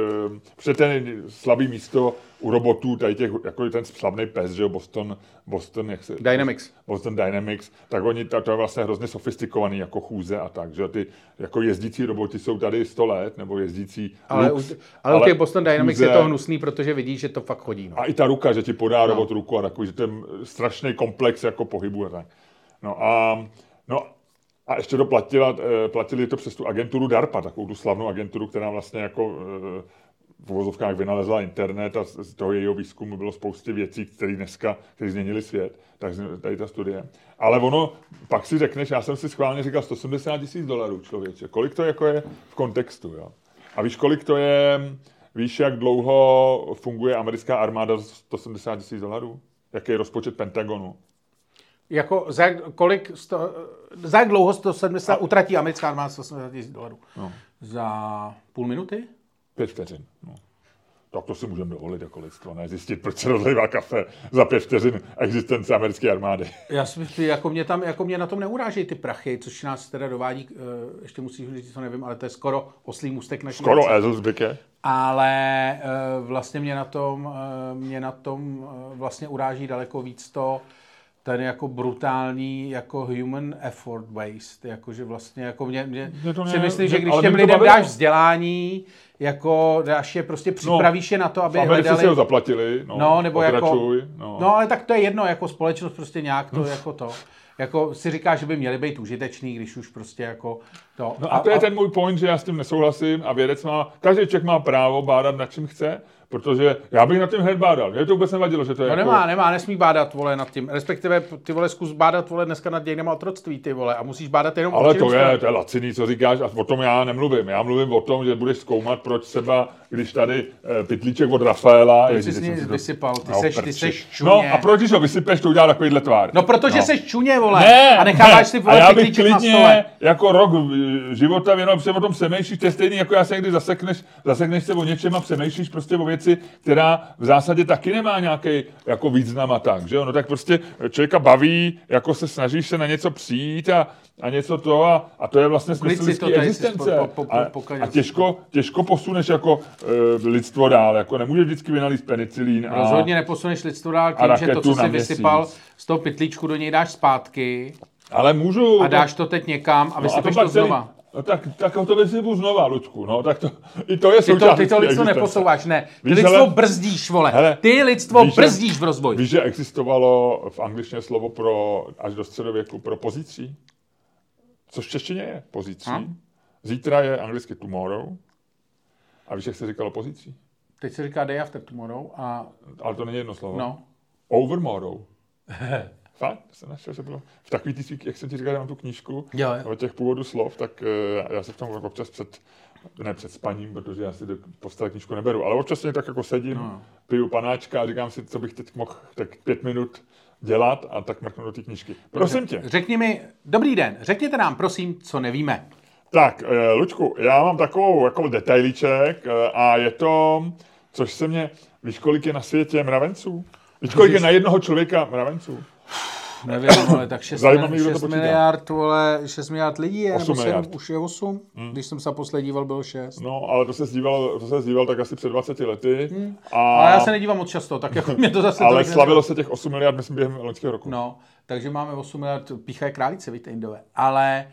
ten slabý místo u robotů, tady těch, jako ten slavný pes, že jo, Boston Dynamics, tak oni, to je vlastně hrozně sofistikovaný, jako chůze a tak, že ty jako jezdící roboty jsou tady 100 let, nebo jezdící lux, ale Boston Dynamics chůze, je to hnusný, protože vidíš, že to fakt chodí. No. A i ta ruka, že ti podá robot ruku a takový, že to je strašný komplex jako pohybu a tak. A ještě platili to přes tu agenturu DARPA, takovou tu slavnou agenturu, která vlastně jako v uvozovkách vynalezla internet a z toho jejího výzkumu bylo spoustě věcí, které dneska změnily svět. Takže tady ta studie. Ale ono, pak si řekneš, já jsem si schválně říkal $170,000 člověče. Kolik to jako je v kontextu, jo? A víš, kolik to je, víš, jak dlouho funguje americká armáda za $170,000? Jaký je rozpočet Pentagonu? Jako za jak dlouho utratí americká armáda $170,000? No. Za půl minuty? 5 vteřin. No. Tak to si můžeme dovolit jako lidstvo, ne? Zjistit, proč se rozlívá kafe za 5 vteřin existence americké armády. Já si myslím, mě na tom neurážejí ty prachy, což nás teda dovádí, ještě musíš říct, co nevím, ale to je skoro oslý můstek naší. Skoro Ezelzbeke. Ale vlastně mě na tom vlastně uráží daleko víc to, ten jako brutální jako human effort waste, jakože vlastně jako si myslím, že když těm lidem dáš vzdělání, jako dáš je prostě připravíš je na to, aby hledali. Si ho zaplatili, nebo pokračuj, jako ale tak to je jedno, jako společnost prostě nějak to jako to. Jako si říkáš, že by měli být užitečný, když už prostě jako to. A to je ten můj point, že já s tím nesouhlasím a vědec má, každý člověk má právo bádat nad čím chce, protože já bych nad tím hned bádal. Mě to vůbec nevadilo, že to je nesmí bádat, vole, nad tím. Respektive ty, vole, zkus bádat, vole, dneska nad dějinama otroctví, ty, vole, a musíš bádat jenom. Ale to je laciný, co říkáš, a o tom já nemluvím. Já mluvím o tom, že budeš zkoumat, proč třeba, když tady pytlíček od Rafaela, je jsi vysypal, ty seš čuně. No, a proč ho vysypeš, to udělá takovýhle tvár. No, protože seš čuně, vole, a necháváš si, vole, pytlíček na stole. Jako rok života věnovat se o tom přemýšlíš, to je stejný, jako já se někdy zasekneš se o něčem a přemýšlíš prostě o věci, která v zásadě taky nemá nějaký jako význam a tak, že jo? No tak prostě člověka baví, jako se snažíš se na něco přijít a něco to a to je vlastně smysl lidské existence. A těžko posuneš jako lidstvo dál, jako nemůžeš vždycky vynalít penicilín a rozhodně neposuneš lidstvo dál tím, že to, co jsi vysypal z toho pytlíčku, do něj dáš zpátky. Ale můžu... A dáš to teď někam a vysypeš to znova. No tak to vysypu znova, Luďku, no, tak to, i to je součástí. Ty to lidstvo neposouváš, ne. Ty lidstvo brzdíš, vole. Hele, ty lidstvo brzdíš v rozvoji. Víš, že existovalo v angličtině slovo pro, až do středověku, pro pozítří? Což v češtině je pozítří. Zítra je anglicky tomorrow. A víš, jak se říkalo pozítří? Teď se říká day after tomorrow a... Ale to není jedno slovo. No. Overmorrow. Fakt, jsem našel, že bylo v takový ty, jak jsem ti říkal, já mám tu knížku o těch původu slov, tak já se v tom občas před spaním, protože já si postel knížku neberu, ale občas tak jako sedím, piju panáčka a říkám si, co bych teď mohl tak 5 minut dělat a tak mrknu do ty knížky. Prosím tě. Řekni mi, dobrý den, řekněte nám prosím, co nevíme. Tak, Lučku, já mám takovou jako detailíček a je to, což se mě, víš, kolik je na světě mravenců? Víš, kolik je na jednoho člověka mravenců? Nevím, ale tak 6 miliard lidí je, nebo 7, už je 8, když jsem se posledně díval, bylo 6. No, ale to se zdíval tak asi před 20 lety. A já se nedívám moc často, tak jako mě to zase... Ale slavilo se těch 8 miliard, myslím, během loňského roku. No, takže máme 8 miliard, píchají králíce, víte, Indové. Ale...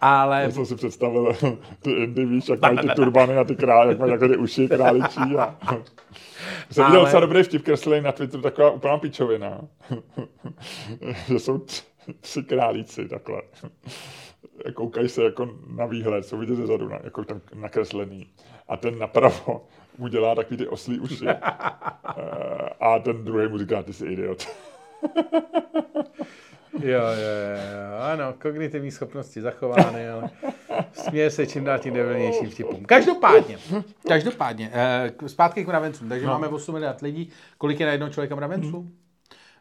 Ale... Já jsem si představil ty Indy, víš, jak mají ty turbany a ty krály, jak mají takové uši králičí. A... Jsem viděl docela dobrý vtip kreslej na Twitteru, taková úplná pičovina. Že jsou tři králíci takhle. Koukají se jako na výhled, jsou vidět ze zadu, jako tam nakreslený. A ten napravo mu dělá takový ty oslí uši. A ten druhý mu říká, ty jsi idiot. Jo, ano, kognitivní schopnosti zachovány, ale směje se čím dál tím debilnějším vtipům. Každopádně, zpátky k mravencům, takže máme 8 miliard lidí, kolik je na jednoho člověka mravenců?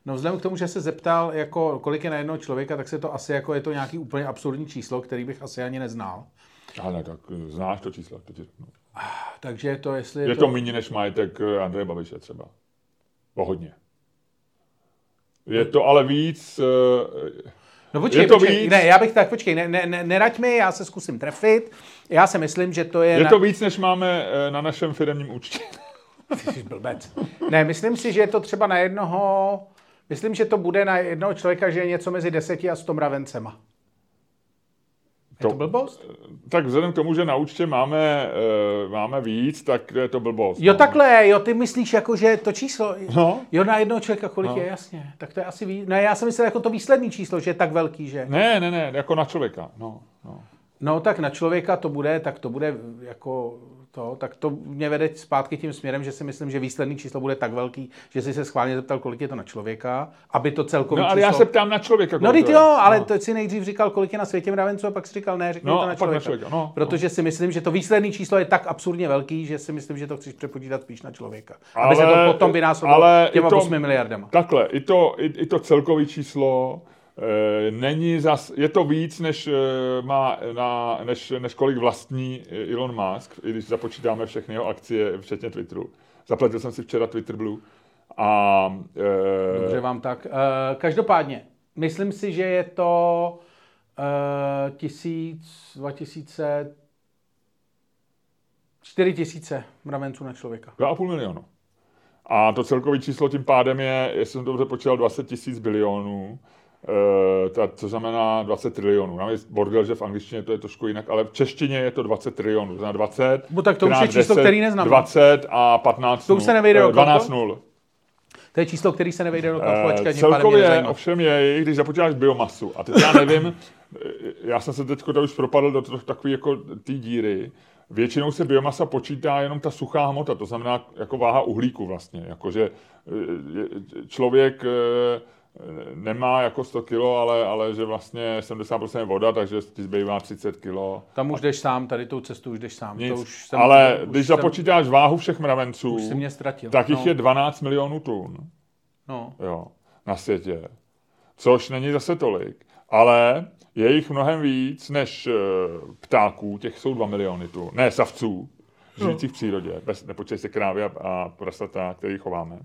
No vzhledem k tomu, že se zeptal, jako, kolik je na jednoho člověka, tak se to asi, jako je to nějaký úplně absurdní číslo, který bych asi ani neznal. Ale tak znáš to číslo. Takže to, jestli... Je to méně než majetek Andreje Babiše třeba. Bohodně. Je to ale víc... No počkej, víc... Ne, já bych tak, neraď mi, já se zkusím trefit. Já si myslím, že to je... Je to víc, než máme na našem firemním účtě. Ty jsi blbec. Ne, myslím si, že je to třeba na jednoho... Myslím, že to bude na jednoho člověka, že je něco mezi 10 a 100 mravencema. Je to blbost? Tak vzhledem k tomu, že na účtě máme víc, tak je to blbost. Jo, takhle, jo, ty myslíš, jako, že to číslo, jo, na jednoho člověka kolik je, jasně, tak to je asi víc. Ne, já jsem myslel, jako to výsledný číslo, že je tak velký, že... Ne, jako na člověka, No, tak na člověka to bude jako to, tak to mě vede zpátky tím směrem, že si myslím, že výsledný číslo bude tak velký, že jsi se schválně zeptal, kolik je to na člověka, aby to celkově číslo... No, ale já se ptám na člověka. No, jo, ale to jsi nejdřív říkal, kolik je na světě mravenců, a pak jsi říkal, ne, řekni to na člověka. Protože si myslím, že to výsledný číslo je tak absurdně velký, že si myslím, že to chceš přepočítat spíš na člověka. Ale, aby se to potom vynásobilo těma 8 miliardama. Takhle, i to celkové číslo... Není zas, je to víc, než má než kolik vlastní Elon Musk, i když započítáme všechny jeho akcie, včetně Twitteru. Zaplatil jsem si včera Twitter Blue. Dobře vám tak. Každopádně, myslím si, že je to 4 000 mravenců na člověka. 2,5 milionu. A to celkové číslo tím pádem je, jestli jsem dobře počítal, 20 000 bilionů. To znamená 20 trilionů. Nám je bordel, že v angličtině to je trošku jinak, ale v češtině je to 20 trilionů. Znamená 20, no, tak to už je číslo, 10, který neznám. 20 a 15 to už se nevejde do 12 0. To je číslo, který se nevejde do kalkulačka. Celkově ovšem je, když započítáš biomasu. A teď já nevím, já jsem se teď už propadl do takové jako té díry. Většinou se biomasa počítá jenom ta suchá hmota, to znamená jako váha uhlíku vlastně. Jakože člověk... nemá jako 100 kilo, ale že vlastně 70% je voda, takže ti zbývá 30 kilo. Tam už jdeš sám, tady tou cestu už jdeš sám. To už jsem, ale už když započítáš váhu všech mravenců, tak jich je 12 milionů tun. Jo, na světě. Což není zase tolik. Ale je jich mnohem víc než ptáků, těch jsou 2 miliony tun. Ne, savců, žijících v přírodě. Nepočítej se krávy a prasata, který chováme.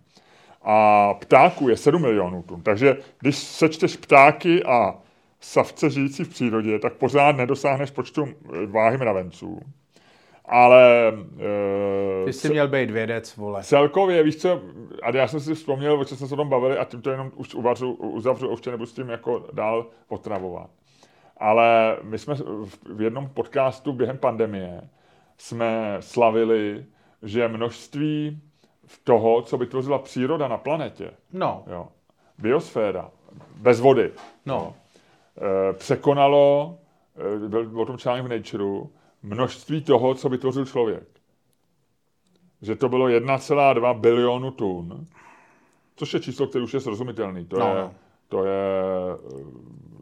A ptáků je 7 milionů tun. Takže když sečteš ptáky a savce žijící v přírodě, tak pořád nedosáhneš počtu váhy mravenců. Ale... Ty jsi měl být vědec, vole. Celkově, víš co, a já jsem si vzpomněl, o čem jsme se o tom bavili a tímto jenom už uzavřu a už tě nebudu s tím jako dál potravovat. Ale my jsme v jednom podcastu během pandemie jsme slavili, že množství toho, co vytvořila příroda na planetě, no. Jo, biosféra, bez vody, no. Překonalo, byl o tom článek v Nature, množství toho, co vytvořil člověk. Že to bylo 1,2 bilionu tun, což je číslo, které už je srozumitelné.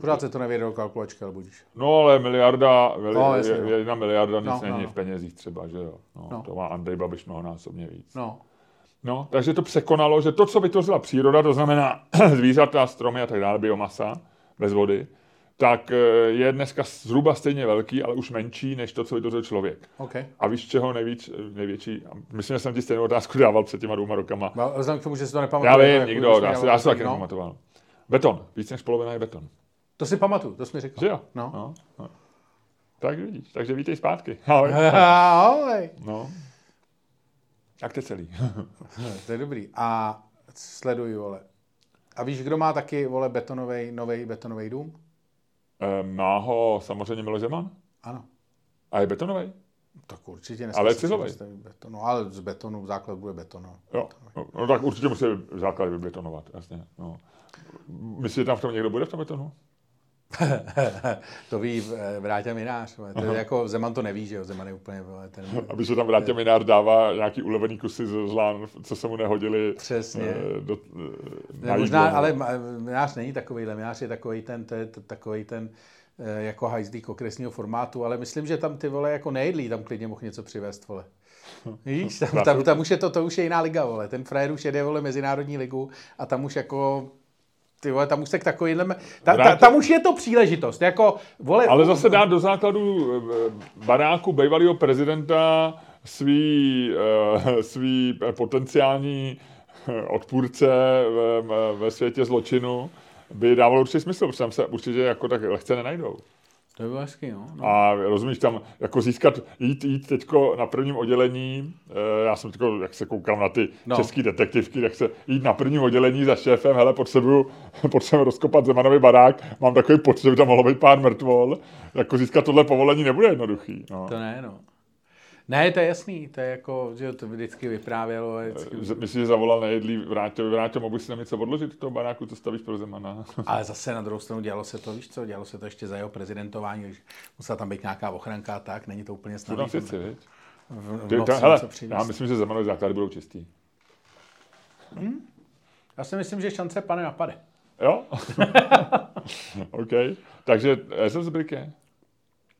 Pořád se to nevěde do kalkulačky, ale budíš. No, ale jedna miliarda nic není v penězích třeba, že jo. No. To má Andrej Babiš mnohonásobně víc. No, takže to překonalo, že to, co vytvořila příroda, to znamená zvířata, stromy a tak dále, biomasa bez vody, tak je dneska zhruba stejně velký, ale už menší, než to, co vytvořil člověk. Okay. A víš, čeho největší? Myslím, že jsem ti stejnou otázku dával před těma 2 rokama. Vzhledem k tomu, že si to nepamatuju. Já vím, nikdo, já se taky nepamatoval. Beton. Víc než polovina je beton. To si pamatuju, to jsi mi řekl. Že jo? No. Tak vidíš, takže vítej zpátky. Ahoj. No. Tak to je celý. To je dobrý. A sleduji, vole. A víš, kdo má taky, vole, novej betonovej dům? Má ho samozřejmě Miloš Zeman. Ano. A je betonovej? Tak určitě nesmí. Ale je cizovej. No, ale z betonu základ bude betonový. Jo, no tak určitě musí základ vybetonovat, jasně. No. Myslíš, že tam v tom někdo bude v tom betonu? To ví Vráťa Minář. To je jako Zeman to neví, že jo? Zeman je úplně... Ten... Aby se tam Vráťa Minář dává nějaký ulevený kusy z lán, co se mu nehodili. Přesně. Možná, ale Minář není takovejhle. Minář je takovej ten jako hajzdík okresního formátu, ale myslím, že tam ty, vole, jako nejedlí, tam klidně mohl něco přivést, vole. Víš, tam už je to už je jiná liga, vole. Ten frajer už jede, vole, mezinárodní ligu a tam už jako... Ty vole, tam už se k takovýhle... Tam už je to příležitost, jako... Vole, ale zase dát do základu baráku bývalého prezidenta svý potenciální odpůrce ve světě zločinu by dávalo určitě smysl, protože tam se určitě jako tak lehce nenajdou. To by bylo hezky, no. A rozumíš, tam jako získat, jít teďko na prvním oddělení, já jsem teďko, jak se koukám na ty český detektivky, tak se jít na prvním oddělení za šéfem, hele, potřebuji rozkopat Zemanovi barák, mám takový pocit, že by tam mohlo být pár mrtvol, jako získat tohle povolení nebude jednoduchý. No. To ne, no. Ne, to je jasný, to je jako, že to vždycky vyprávělo. Myslím, že zavolal nejedlý Vráťo, mohl bych si něco odložit toho baráku, co stavíš pro Zemana. Ale zase na druhou stranu dělalo se to, víš co, dělalo se to ještě za jeho prezidentování, takže musela tam být nějaká ochranka a tak, není to úplně snadný. To věci, viď? Já myslím, že Zemanovi základy budou čistý. Já si myslím, že šance pane napade. Jo? OK, takže jsem z Briky.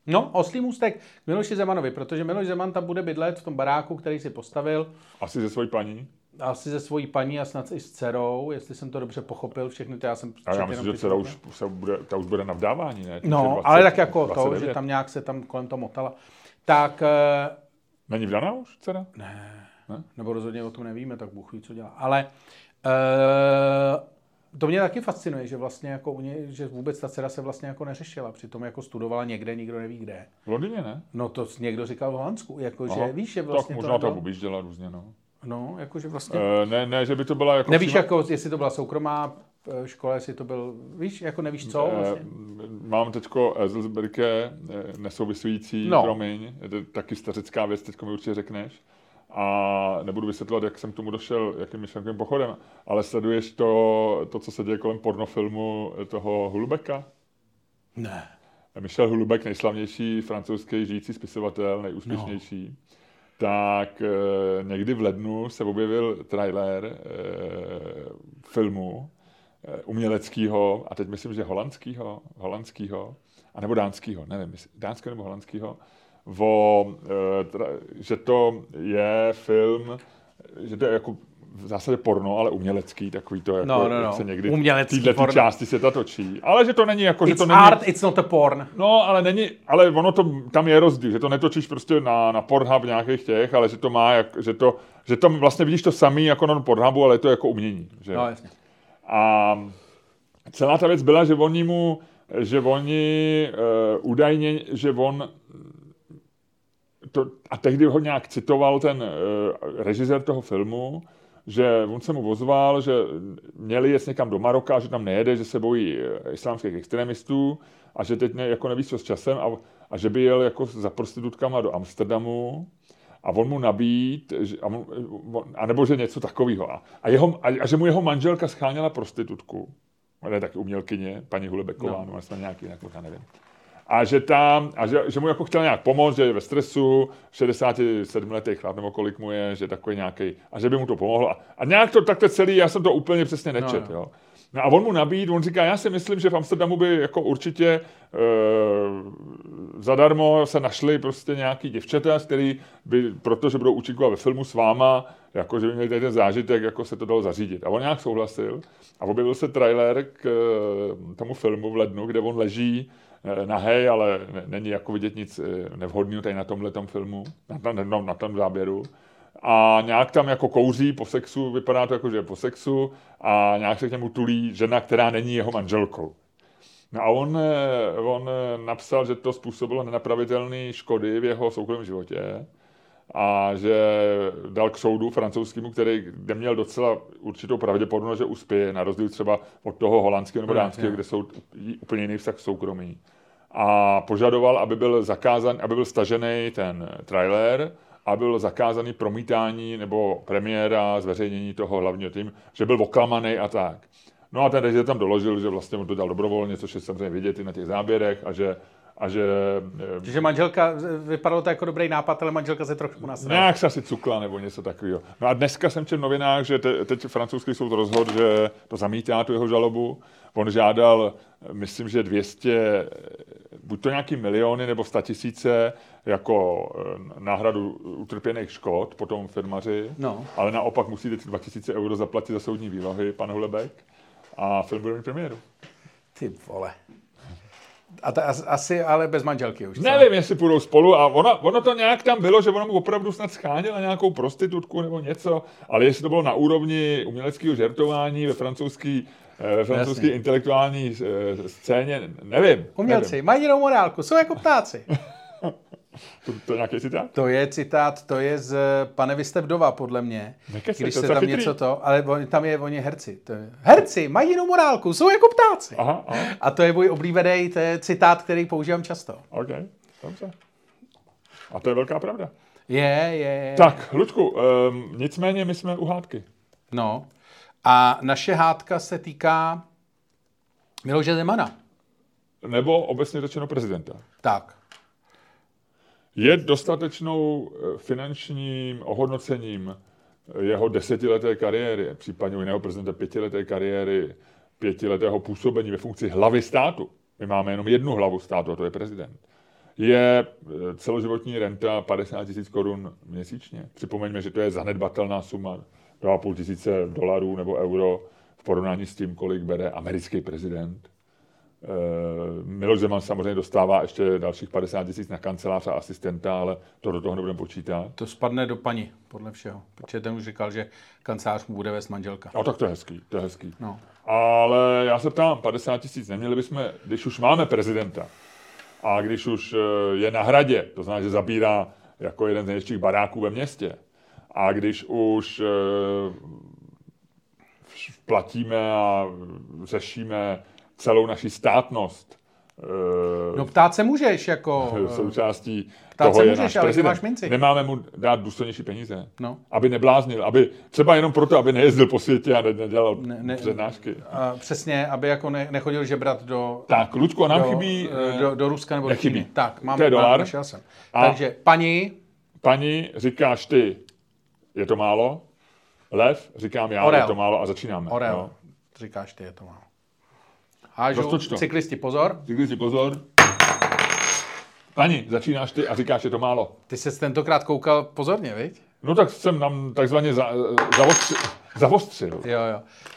No, oslý můstek k Miloši Zemanovi, protože Miloš Zeman tam bude bydlet v tom baráku, který si postavil. Asi ze svojí paní? Asi ze svojí paní a snad i s dcerou, jestli jsem to dobře pochopil, všechny to já jsem... A já myslím, že dcera už bude na vdávání, ne? No, 20, ale tak jako 29. To, že tam nějak se tam kolem toho motala. Tak... Není vdaná už dcera? Ne. Nebo rozhodně o tom nevíme, tak Bůh ví, co dělá. Ale... To mě taky fascinuje, že vlastně jako že vůbec ta dcera se vlastně jako neřešila, přitom jako studovala někde, nikdo neví kde. V Londýně, ne? No to někdo říkal v Holandsku, jakože víš, že vlastně tak možná to objížděla různě, no. No, jakože vlastně ne, že by to byla jako nevíš jako jestli to byla soukromá škola, jestli to byl, víš, jako nevíš co vlastně. Mám teďko Erzelsberke nesouvislující, promiň, taky stařická věc, teďko mi určitě řekneš. A nebudu vysvětlovat, jak jsem k tomu došel, jakým myšlenkovým pochodem, ale sleduješ to, co se děje kolem pornofilmu toho Hulubeka? Ne. Michel Hulubek, nejslavnější francouzský žijící spisovatel, nejúspěšnější, tak někdy v lednu se objevil trailer filmu uměleckého, a teď myslím, že holandského, anebo dánského, nevím, dánského nebo holandského, že to je film, že to je jako v zásadě porno, ale umělecký, takový to, jako jak se někdy tyhle části světa točí. Ale že to není jako... It's že to není, art, it's not a porn. No, ale není, ale ono to, tam je rozdíl, že to netočíš prostě na Pornhub nějakých těch, ale že to má, že tam vlastně vidíš to samý jako na Pornhubu, ale je to jako umění. Že? No, jasně. A celá ta věc byla, že on a tehdy ho nějak citoval ten režisér toho filmu, že on se mu ozval, že měli jet někam do Maroka, že tam nejede, že se bojí islámských extremistů a že teď jako neví, co s časem a že by jel jako za prostitutkama do Amsterdamu a on mu nabít, a nebo že něco takového. A že mu jeho manželka scháněla prostitutku. Ona je taky umělkyně, paní Hulebeková, no. Nebo nějaký, jako já nevím. A že tam, že mu jako chtěl nějak pomoct, že je ve stresu, 67letý chlap, nebo kolik mu je, že takový nějaký, a že by mu to pomohlo. A nějak to takto celý, já jsem to úplně přesně nečet, jo. No a on mu nabídl, on říká, já si myslím, že v Amsterdamu by jako určitě zadarmo se našli prostě nějaký děvčata, který by, protože budou účinkovat ve filmu s váma, jako že by měli tady ten zážitek, jako se to dalo zařídit. A on nějak souhlasil a objevil se trailer k tomu filmu v lednu, kde on leží nahej, ale není jako vidět nic nevhodného tady na tomhletom filmu, na tom záběru. A nějak tam jako kouří po sexu, vypadá to jako, že je po sexu a nějak se k němu tulí žena, která není jeho manželkou. No a on napsal, že to způsobilo nenapravitelné škody v jeho soukromém životě a že dal k soudu francouzskému, kde měl docela určitou pravděpodobnost, že uspěje, na rozdíl třeba od toho holandského nebo dánského, kde jsou úplně jiný vztah soukromí. A požadoval, aby byl zakázán, aby byl stažený ten trailer, a bylo zakázané promítání nebo premiéra, zveřejnění toho hlavního týmu, že byl oklamanej a tak. No a ten režisér tam doložil, že vlastně on to dělal dobrovolně, což je samozřejmě vidět i na těch záběrech a že... Čiže manželka, vypadalo to jako dobrý nápad, ale manželka se trochu nasrala. Nějak se asi cukla nebo něco takového. No a dneska jsem četl v novinách, že teď francouzský soud rozhodl, že to zamítá tu jeho žalobu. On žádal, myslím, že 200, buď to nějaký miliony nebo 100 000 jako náhradu utrpěných škod po tom firmaři, no. Ale naopak musí 2 000 € zaplatit za soudní výlohy pan Hulebek a film bude mít premiéru. Ty vole. A asi ale bez manželky už. Nevím, jestli půjdou spolu a ono to nějak tam bylo, že ono mu opravdu snad scháněla nějakou prostitutku nebo něco, ale jestli to bylo na úrovni uměleckého žertování ve francouzské intelektuální scéně, nevím. Umělci mají jinou morálku, jsou jako ptáci. To je nějaký citát? To je z Pane, vy jste vdova, podle mě. Nekeci, když se tam chytrý. Něco to, ale tam je oni herci. Herci mají jinou morálku, jsou jako ptáci. Aha. A to je můj oblíbený citát, který používám často. OK, dobře. A to je velká pravda. Je. Tak, Ludku, nicméně my jsme u hádky. No, a naše hádka se týká Miloše Zemana. Nebo obecně řečeno prezidenta. Tak. Je dostatečnou finančním ohodnocením jeho 10leté kariéry, případně u jiného prezidenta 5leté kariéry, 5letého působení ve funkci hlavy státu. My máme jenom jednu hlavu státu, a to je prezident. Je celoživotní renta 50 000 korun měsíčně. Připomeňme, že to je zanedbatelná suma, $2,500 nebo euro v porovnání s tím, kolik bere americký prezident. Miloš Zeman samozřejmě dostává ještě dalších 50 000 na kancelář a asistenta, ale to do toho nebudeme počítat. To spadne do paní, podle všeho. Protože ten už říkal, že kancelář mu bude vést manželka. No tak to je hezký. No. Ale já se ptám, 50 000 neměli bychom, když už máme prezidenta a když už je na hradě, to znamená, že zabírá jako jeden z největších baráků ve městě a když už platíme a řešíme celou naši státnost. No ptát se můžeš jako... Součástí toho je náš prezident. Nemáme mu dát důstojnější peníze. No. Aby nebláznil. Aby, třeba jenom proto, aby nejezdil po světě a nedělal přednášky. A přesně, aby jako nechodil žebrat do... Tak, Luďko, nám chybí... Do Ruska nebo do Číny. Tak, máme... To je dolar. Takže paní... Paní, říkáš ty, je to málo. Lev, říkám já, Orel. Je to málo a začínáme. Orel, no. Říkáš ty, je to málo. Hážu, cyklisti, pozor. Pani, začínáš ty a říkáš, je to málo. Ty jsi tentokrát koukal pozorně, viď? No tak jsem nám takzvaně zavostřil. Jo.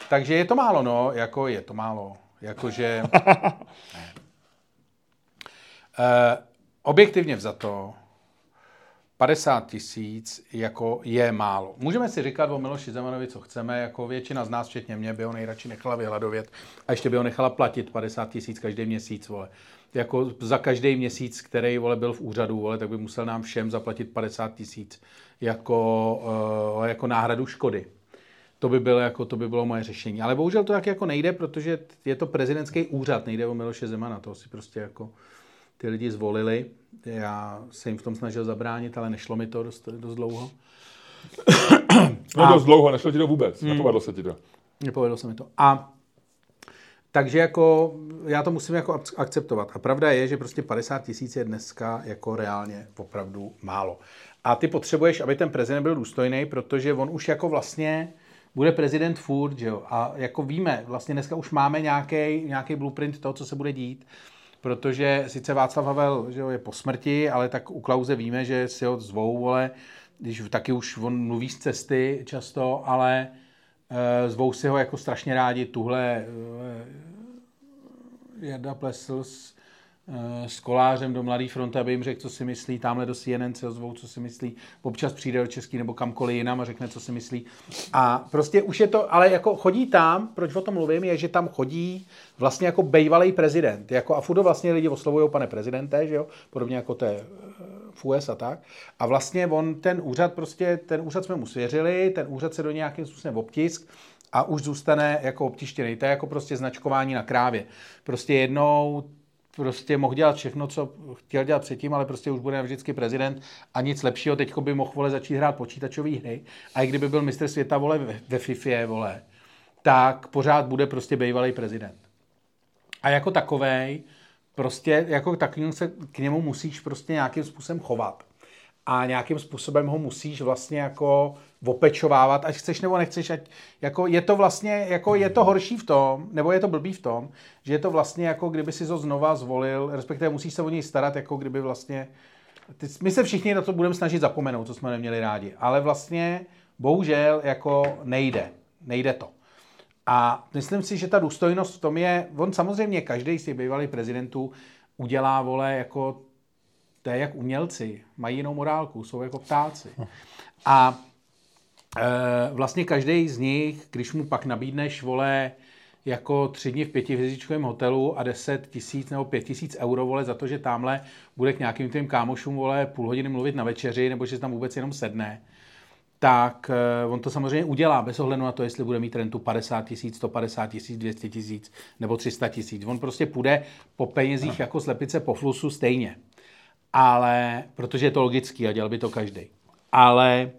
Takže je to málo, no. Jako je to málo. Jakože... objektivně vzato 50 000 jako je málo. Můžeme si říkat o Miloši Zemanovi, co chceme, jako většina z nás, včetně mě, by ho nejradši nechala vyhladovět a ještě by ho nechala platit 50 000 každý měsíc, vole. Jako za každý měsíc, který, vole, byl v úřadu, vole, tak by musel nám všem zaplatit 50 000 jako náhradu škody. To by bylo moje řešení. Ale bohužel to tak jako nejde, protože je to prezidentský úřad, nejde o Miloše Zemana, to si prostě jako ty lidi zvolili. Já se jim v tom snažil zabránit, ale nešlo mi to dost dlouho. Nešlo ti to vůbec, nepovedlo se ti to. Nepovedlo se mi to. A takže jako já to musím jako akceptovat. A pravda je, že prostě 50 000 je dneska jako reálně opravdu málo. A ty potřebuješ, aby ten prezident byl důstojný, protože on už jako vlastně bude prezident furt, že jo? A jako víme, vlastně dneska už máme nějaký blueprint toho, co se bude dít, protože sice Václav Havel, že jo, je po smrti, ale tak u Klause víme, že si ho zvou, vole, když taky už on mluví z cesty často, ale zvou si ho jako strašně rádi tuhle Jarda Plesl s Kolářem do Mladé fronty, aby jim řekl, co si myslí, tamhle do CNN se ozvou, co si myslí, občas přijde do Český nebo kamkoliv jinam a řekne, co si myslí. A prostě už je to, ale jako chodí tam, proč o tom mluvím, je, že tam chodí vlastně jako bejvalej prezident, jako a fudo vlastně lidi oslovujou pane prezidente, že jo, podobně jako to je v US a tak. A vlastně on ten úřad jsme mu svěřili, ten úřad se do nějakým způsobem obtisk, a už zůstane jako obtištěný. To je jako prostě značkování na krávě. Prostě jednou mohl dělat všechno, co chtěl dělat předtím, ale prostě už bude vždycky prezident a nic lepšího. Teďko by mohl, vole, začít hrát počítačové hry a i kdyby byl mistr světa, vole, ve Fifě, vole, tak pořád bude prostě bývalý prezident. A jako takovej, prostě jako takovým se k němu musíš prostě nějakým způsobem chovat. A nějakým způsobem ho musíš vlastně jako opečovávat, ať chceš nebo nechceš, ať jako je to vlastně, jako je to horší v tom, nebo je to blbý v tom, že je to vlastně jako kdyby si to znova zvolil, respektive musíš se o něj starat, jako kdyby vlastně, my se všichni na to budeme snažit zapomenout, co jsme neměli rádi, ale vlastně bohužel jako nejde to. A myslím si, že ta důstojnost v tom je, on samozřejmě každý z těch bývalých prezidentů udělá, vole, jako to je jak umělci, mají jinou morálku, jsou jako ptáci. A vlastně každý z nich, když mu pak nabídneš, vole, jako 3 dny v 5hvězdičkovém hotelu a 10 000 nebo 5 000 euro, vole, za to, že tamhle bude k nějakým těm kámošům, vole, půl hodiny mluvit na večeři, nebo že se tam vůbec jenom sedne, tak on to samozřejmě udělá bez ohledu na to, jestli bude mít rentu 50 000, 150 000, 200 000 nebo 300 000. On prostě půjde po penězích jako slepice po flusu stejně. Ale, protože je to logický a dělal by to každý. Ale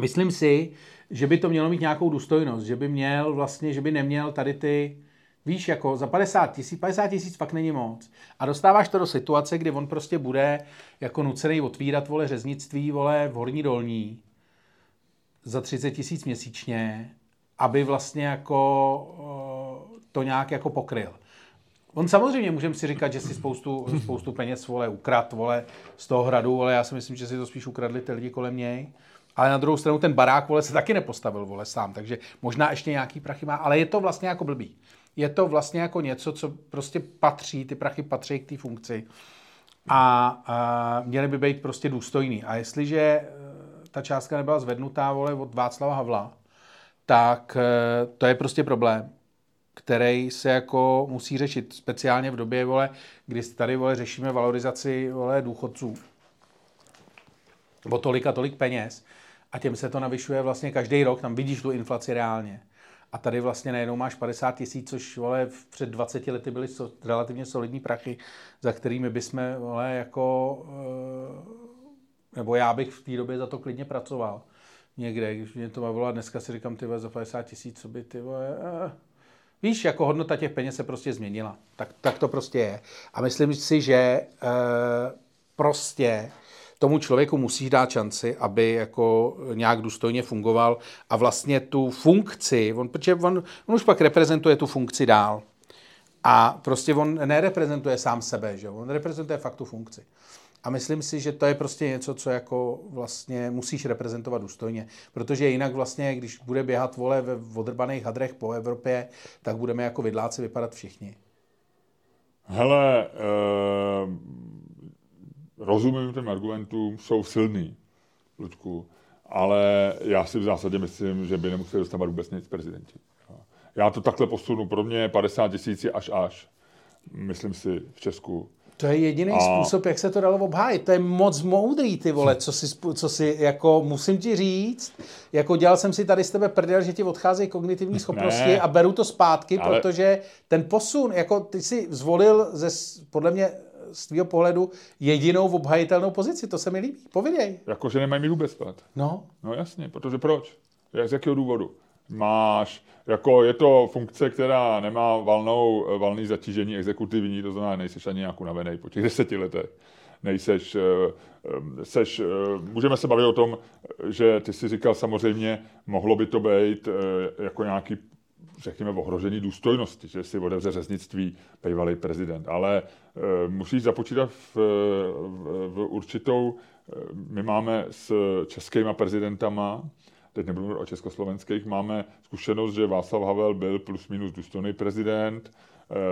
myslím si, že by to mělo mít nějakou důstojnost, že by měl vlastně, že by neměl tady ty, víš, jako za 50 000 fakt není moc. A dostáváš to do situace, kdy on prostě bude jako nucený otvírat, vole, řeznictví, vole, v Horní Dolní za 30 000 měsíčně, aby vlastně jako to nějak jako pokryl. On samozřejmě, můžeme si říkat, že si spoustu peněz, vole, ukrad, vole, z toho hradu, ale já si myslím, že si to spíš ukradli ty lidi kolem něj. Ale na druhou stranu ten barák, vole, se taky nepostavil, vole, sám, takže možná ještě nějaký prachy má, ale je to vlastně jako blbý. Je to vlastně jako něco, co prostě patří, ty prachy patří k té funkci a měly by být prostě důstojný. A jestliže ta částka nebyla zvednutá, vole, od Václava Havla, tak to je prostě problém, který se jako musí řešit speciálně v době, vole, kdy tady, vole, řešíme valorizaci, vole, důchodců o tolik a tolik peněz a těm se to navyšuje vlastně každý rok, tam vidíš tu inflaci reálně. A tady vlastně najednou máš 50 000, což, vole, před 20 lety byly relativně solidní prachy, za kterými bychom, vole, jako, nebo já bych v té době za to klidně pracoval někde, když mě to bavilo a dneska si říkám, ty, vole, za 50 000, co by, ty, vole, víš, jako hodnota těch peněz se prostě změnila. Tak to prostě je. A myslím si, že prostě tomu člověku musí dát šanci, aby jako nějak důstojně fungoval a vlastně tu funkci, protože on už pak reprezentuje tu funkci dál. A prostě on nereprezentuje sám sebe, že? On reprezentuje fakt tu funkci. A myslím si, že to je prostě něco, co jako vlastně musíš reprezentovat důstojně. Protože jinak vlastně, když bude běhat, vole, ve odrbaných hadrech po Evropě, tak budeme jako vidláci vypadat všichni. Hele, rozumím těm argumentům, jsou silný, Ludku, ale já si v zásadě myslím, že by nemuseli dostávat vůbec nic prezidenti. Já to takhle posunu, pro mě 50 000 až. Myslím si v Česku. To je jediný způsob, jak se to dalo obhájit. To je moc moudrý, ty vole, co si jako musím ti říct, jako dělal jsem si tady s tebe prdel, že ti odcházejí kognitivní schopnosti a beru to zpátky, ale... protože ten posun, jako ty si zvolil podle mě z tvýho pohledu jedinou obhajitelnou pozici, to se mi líbí. Pověděj. Jakože nemají mi vůbec spát. No jasně, protože proč? Z jakého důvodu? Máš, jako je to funkce, která nemá valný zatížení exekutivní, to znamená, nejseš ani nějakou navenej po těch 10 letech. Můžeme se bavit o tom, že ty jsi říkal samozřejmě, mohlo by to být jako nějaký, řekněme, ohrožení důstojnosti, že si odevře řeznictví bývalý prezident, ale musíš započítat v určitou, my máme s českýma prezidentama, teď nebudu mluvit o československých, máme zkušenost, že Václav Havel byl plus minus důstojný prezident,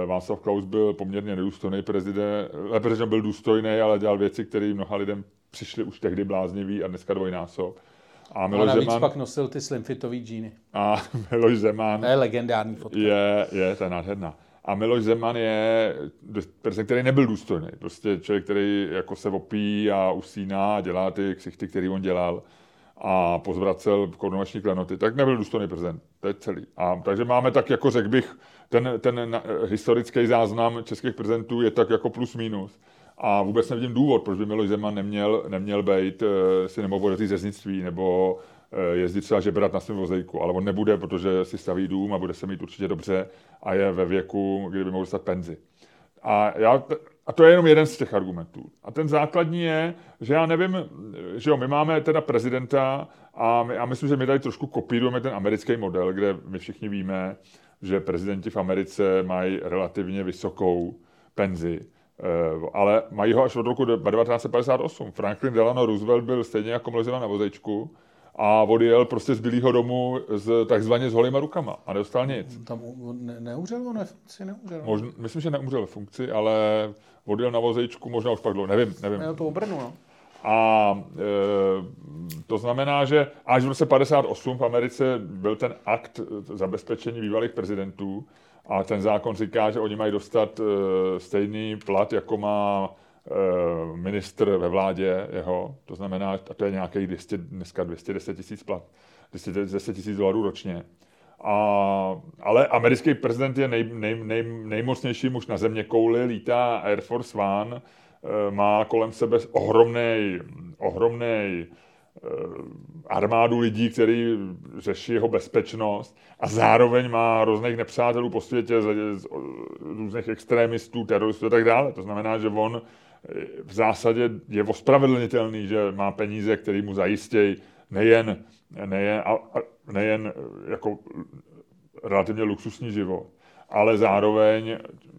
Václav Klaus byl poměrně nedůstojný prezident, protože byl důstojný, ale dělal věci, které mnoha lidem přišly už tehdy bláznivý a dneska dvojnásob. A Miloš Zeman... navíc pak nosil ty slimfitový džíny. A Miloš Zeman... To je legendární fotka. Je, to je nádherná. A Miloš Zeman je prezident, který nebyl důstojný. Prostě člověk, který jako se opíjí a usíná a dělá ty ksichty, který on dělal, a pozvracel korunovační klenoty, tak nebyl důstojný prezident. To je celý. A takže máme tak, jako řekl bych, ten historický záznam českých prezidentů je tak jako plus minus. A vůbec nevidím důvod, proč by Miloš Zeman neměl být, si nemohl do té řeznictví, nebo jezdit třeba žebrat na svém vozejku. Ale on nebude, protože si staví dům a bude se mít určitě dobře a je ve věku, kdyby mohl dostat penzi. A to je jenom jeden z těch argumentů. A ten základní je, že já nevím, že jo, my máme teda prezidenta a myslím, že my tady trošku kopírujeme ten americký model, kde my všichni víme, že prezidenti v Americe mají relativně vysokou penzi, ale mají ho až od roku 1958. Franklin Delano Roosevelt byl stejně jako Miloš Zeman na vozejčku a odjel prostě z Bílého domu takzvaně s holýma rukama a nedostal nic. Tam neumřel on ve funkci? Myslím, že neumřel ve funkci, ale odjel na vozejčku, možná už pak dlouho, nevím. Já to obrnu, no. A to znamená, že až v roce 58 v Americe byl ten akt zabezpečení bývalých prezidentů a ten zákon říká, že oni mají dostat stejný plat, jako má ministr ve vládě jeho, to znamená, a to je nějakých dneska 210 000 dolarů ročně. Ale americký prezident je nejmocnější muž na země kouli, lítá Air Force One, má kolem sebe ohromnej armádu lidí, kteří řeší jeho bezpečnost a zároveň má různých nepřátelů po světě, různých extremistů, teroristů a tak dále. To znamená, že on v zásadě je ospravedlnitelný, že má peníze, které mu zajistějí nejen jako relativně luxusní život, ale zároveň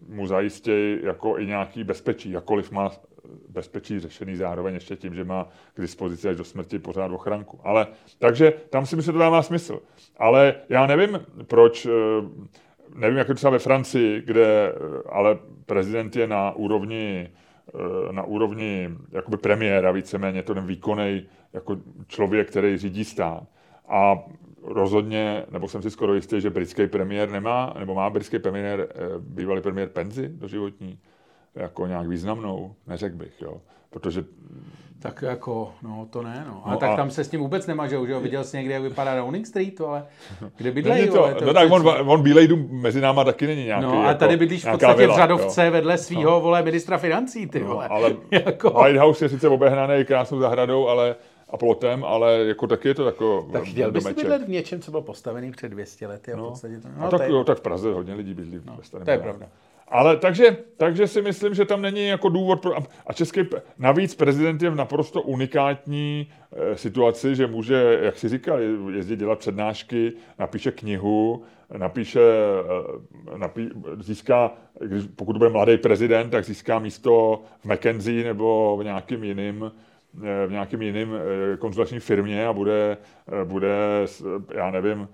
mu zajistějí jako i nějaký bezpečí, jakkoliv má bezpečí řešený zároveň ještě tím, že má k dispozici až do smrti pořád ochranku. Ale takže tam si myslím, že to dává smysl. Ale já nevím, proč, nevím, jak je třeba ve Francii, kde ale prezident je na úrovni jakoby premiéra, víceméně to ten výkonnej jako člověk, který řídí stát. A rozhodně, nebo jsem si skoro jistý, že britský premiér nemá, nebo má britský premiér, bývalý premiér penzi doživotní, jako nějak významnou, neřekl bych, jo, protože... Tak jako, no to ne, no. Ale tak tam se s tím vůbec nemažou, že jo, viděl jsi někde, jak vypadá Downing Street, ale kde bydlejí, vole. No tak on Bílej dům mezi náma taky není nějaký, no a jako, tady bydlíš v podstatě vila, v řadovce, jo, vedle svýho, no, vole, ministra financí, ty vole. No, ale jako... White House je sice obehnaný krásnou zahradou, ale... a plotem, ale jako taky je to jako... Tak chtěl bys bydlet v něčem, co bylo postavený před 200 lety a v podstatě to... tak v Praze hodně lidí bydlí ve starém. To je pravda. Ale takže si myslím, že tam není jako důvod pro... A český... Navíc prezident je v naprosto unikátní situaci, že může, jak jsi říkal, jezdit dělat přednášky, napíše knihu, získá, pokud bude mladý prezident, tak získá místo v McKenzie nebo v nějakým jiným konzulační firmě a bude, já nevím,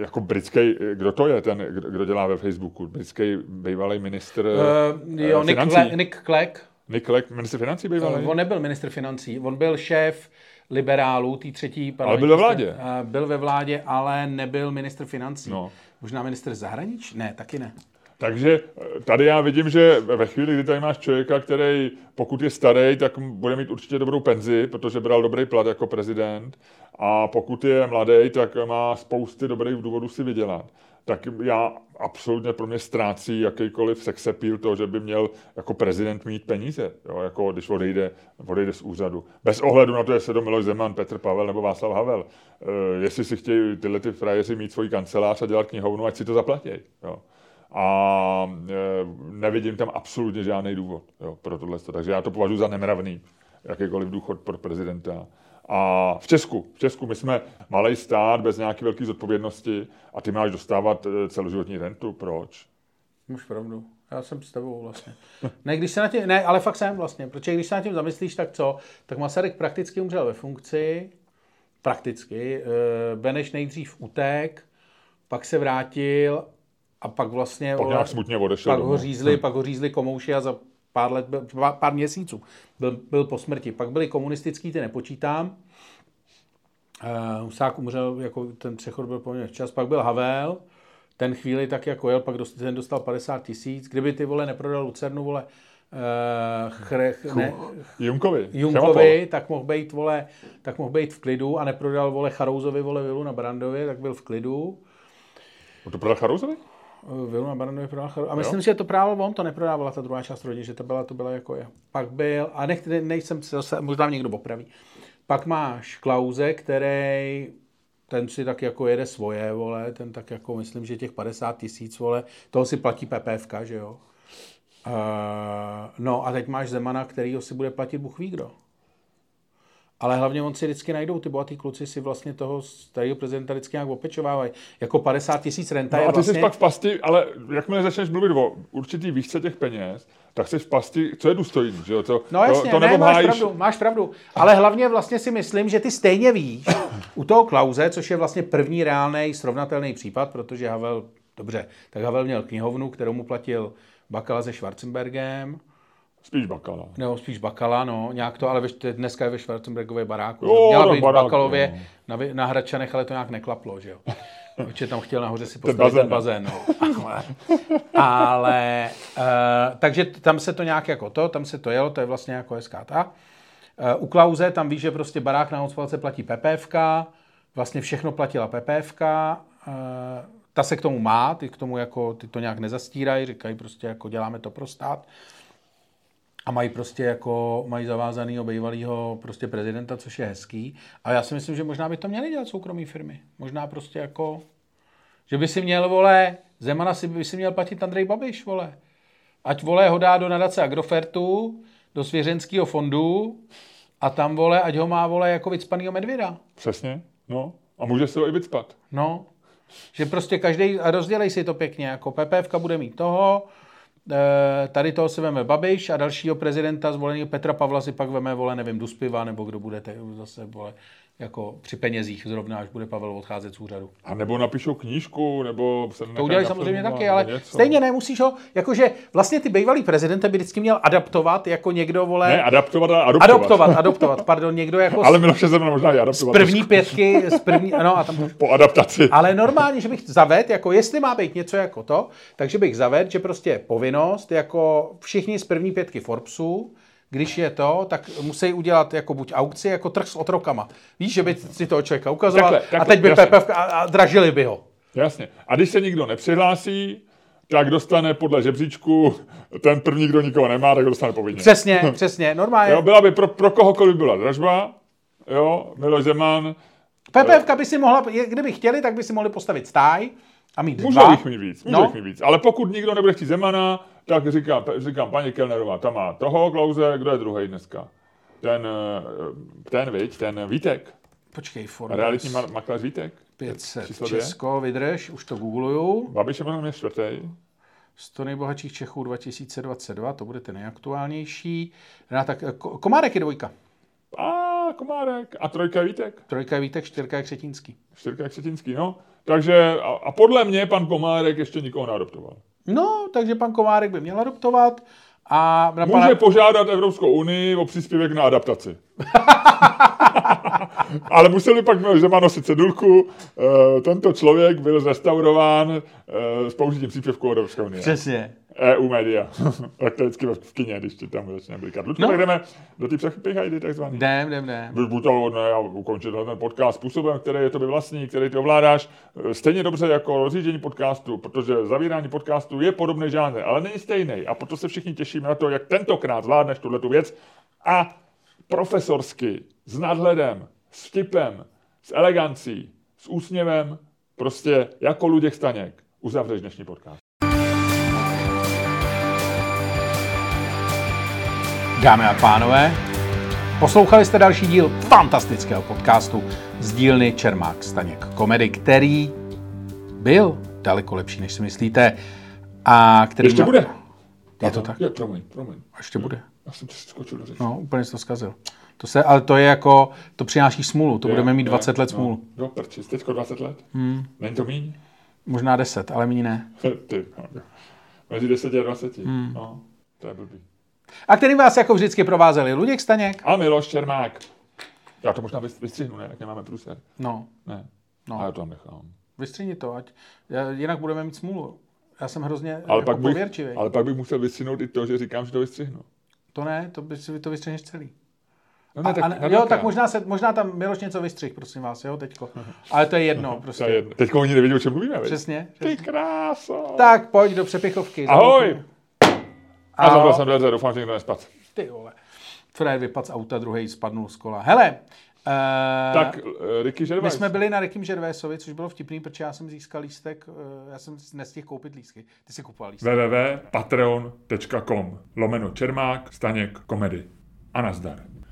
jako britský, kdo to je ten, kdo dělá ve Facebooku, britský bývalý ministr financí. Nick Clegg, ministr financí bývalý. On nebyl ministr financí, on byl šéf liberálů, tý třetí parlamentní. Ale byl ve vládě. Byl ve vládě, ale nebyl ministr financí. No. Možná ministr zahraničí? Ne, taky ne. Takže tady já vidím, že ve chvíli, kdy tady máš člověka, který pokud je starý, tak bude mít určitě dobrou penzi, protože bral dobrý plat jako prezident, a pokud je mladý, tak má spousty dobrých důvodů si vydělat. Tak já absolutně pro mě ztrácí jakýkoliv sex appeal to, že by měl jako prezident mít peníze, jo? Jako když odejde z úřadu. Bez ohledu na to, jestli to Miloš Zeman, Petr Pavel nebo Václav Havel. Jestli si chtějí tyhle ty frajeři mít svůj kancelář a dělat knihovnu, ať si to zaplatí. Jo? A nevidím tam absolutně žádný důvod, jo, pro tohle. Takže já to považuji za nemravný, jakýkoliv důchod pro prezidenta. A v Česku my jsme malý stát bez nějaké velké zodpovědnosti a ty máš dostávat celoživotní rentu. Proč? Máš pravdu. Já jsem s tebou vlastně. Ne, když se na tím, ne, ale fakt jsem vlastně, protože když se na tím zamyslíš, tak co? Tak Masaryk prakticky umřel ve funkci, prakticky. Beneš nejdřív utek, pak se vrátil a pak vlastně... Pak nějak smutně odešel. Pak ho řízli komouši a za pár měsíců byl po smrti. Pak byli komunistický, ty nepočítám. Husák umřel, jako ten přechod byl poměrně včas. Pak byl Havel, ten chvíli tak jako jel, pak ten dostal 50 000. Kdyby ty vole neprodal Lucernu, vole, Junkovi, tak mohl být v klidu, a neprodal, vole, Charouzovi, vole, vilu na Barandově, tak byl v klidu. To prodal Charouzovi? Vilu na Barandově prodal Charouzovi. A myslím, že to právě on to neprodávala, ta druhá část rodiny, že to byla jako je. Pak byl, a nejsem zase, možná někdo opraví. Pak máš Klause, který ten si tak jako jede svoje, vole, ten tak jako, myslím, že těch 50 000, vole, toho si platí PPF, že jo. No a teď máš Zemana, kterýho si bude platit bůh ví kdo. Ale hlavně on si vždycky najdou, ty bohatý kluci si vlastně toho starého prezidenta vždycky nějak opečovávají. Jako 50 000 renta, no, je vlastně... No a ty jsi pak v pasti, ale jakmile začneš mluvit o určitý výšce těch peněz, tak jsi v pasti, co je důstojný, že jo? No jasně, to ne, máš pravdu. Ale hlavně vlastně si myslím, že ty stejně víš, u toho Klause, což je vlastně první reálnej srovnatelný případ, protože Havel, dobře, tak Havel měl knihovnu, kterou mu platil Bakala se Schwarzenbergem. Spíš Bakala, no, nějak to, ale dneska je ve Schwarzenbergově baráku. Jo, měla být barák, v Bakalově na Hradčanech, ale to nějak neklaplo, že jo. Určitě tam chtěl nahoře si postavit ten bazén. No. Ale, takže tam se to nějak jako to, tam se to jelo, to je vlastně jako hezká ta. U Klause tam víš, že prostě barák na Honsvalce platí PPFka, vlastně všechno platila PPFka, ta se k tomu má, ty to nějak nezastírají, říkají prostě jako děláme to pro stát. A mají prostě jako, mají zavázanýho bývalýho prostě prezidenta, což je hezký. A já si myslím, že možná by to měly dělat soukromý firmy. Možná prostě jako, že by si měl, vole, Zemana by si měl platit Andrej Babiš, vole. Ať, vole, ho dá do nadace Agrofertu, do svěřenského fondu a tam, vole, ať ho má, vole, jako vycpanýho medvěda. Přesně, no. A může se ho i vycpat. No. Že prostě každej, a rozdělej si to pěkně, jako PPFka bude mít toho, tady toho si veme Babiš a dalšího prezidenta zvoleného Petra Pavla si pak veme, vole, nevím, Duspiva, nebo kdo bude zase, vole, jako při penězích zrovna, až bude Pavel odcházet z úřadu. A nebo napíšou knížku, nebo... To udělají samozřejmě taky, ale něco. Stejně nemusíš ho, jakože vlastně ty bývalý prezident by vždycky měl adaptovat, jako někdo, vole... Ne, adaptovat, ale adoptovat. Adoptovat, někdo jako... Ale Miloše Zemana možná i adaptovat. Z první pětky, no a tam... Po adaptaci. Ale normálně, že bych zavedl, jako jestli má být něco jako to, takže bych zavedl, že prostě povinnost, jako všichni z první pětky Forbesu, když je to, tak musí udělat jako buď aukci, jako trh s otrokama. Víš, že by si toho člověka ukazoval takhle, a teď by PPF a dražili by ho. Jasně. A když se nikdo nepřihlásí, tak dostane podle žebříčku ten první, kdo nikoho nemá, tak ho dostane povinně. Přesně, normálně. Jo, byla by pro kohokoliv byla dražba, jo, Miloš Zeman. PPF by si mohla, kdyby chtěli, tak by si mohli postavit stáj a mít dva. Můžou jich mít víc, ale pokud nikdo nebude chtít Zemana, tak říkám, paní Kellnerová, tam má toho Klause, kdo je druhý dneska? Ten Vítek. Počkej, Forbes. Realitní makléř Vítek. 500 Česko, vydrž, už to googluju. Babiš je podle mě čtvrtý. 100 nejbohatších Čechů 2022, to bude ten nejaktuálnější. Tak, Komárek je dvojka. Komárek. A trojka je Vítek. Trojka je Vítek, čtyřka je Křetínský. No. Takže, a podle mě pan Komárek ještě nikoho neadoptoval. No, takže pan Komárek by měl adoptovat A může požádat Evropskou unii o příspěvek na adaptaci. Ale musel by pak Zeman nosit cedulku. Tento člověk byl zrestaurován s použitím příspěvku Evropské unie. Přesně. EU media. Tak to vždycky v kyně, když ti tam začne blikat. Luďku, tak jdeme do té přechpěchajdy takzvaný. Jdem. Bych butal, ne, já ukončit ten podcast způsobem, který je tobě vlastní, který ty ovládáš, stejně dobře jako rozjíždění podcastu, protože zavírání podcastu je podobný žánr, ale není stejný. A proto se všichni těšíme na to, jak tentokrát zvládneš tuhletu věc a profesorsky, s nadhledem, s vtipem, s elegancí, s úsměvem, prostě jako Luděk Staněk uzavřeš dnešní podcast. Dámy a pánové, poslouchali jste další díl fantastického podcastu z dílny Čermák Staněk Komedy, který byl daleko lepší, než si myslíte. A který ještě bude. Je to tak? Promiň. A ještě bude. Já jsem si skočil do řeči. No, úplně jsi to zkazil. Ale to je jako, to přináší smůlu, to budeme mít 20 let smůlu. No, prčíc, teďko 20 let? Není to míň? Možná 10, ale míň ne. Mezi 10 a 20, no, to je blbý. A který vás jako vždycky provázeli Luděk Staněk a Miloš Čermák. Já to možná vystřihnu, ne? Jak nemáme průser. No. A já to tam nechám. Vystřihni to, ať. Jinak budeme mít smůlu. Já jsem hrozně pověrčivý. Ale pak bych musel vystřihnout i to, že říkám, že to vystřihnu. To ne, to vystřihneš celý. Tak možná tam Miloš něco vystřih, prosím vás, jo, teďko. Ale to je jedno, prostě. Teďko oni nevědí, o čem mluvíme. Přesně. Ty kráso. Tak pojď do přepichovky. Ahoj. A zabil jsem dveře, doufám, že někdo nespadl. Ty vole. Frér vypadl z auta, druhý spadnul z kola. Hele. Tak Ricky Gervais. My jsme byli na Rickym Gervaisovi, což bylo vtipný, protože já jsem získal lístek, já jsem nestihl koupit lístky. Ty jsi kupoval lístky. www.patreon.com/Čermák Staněk Komedy. A nazdar.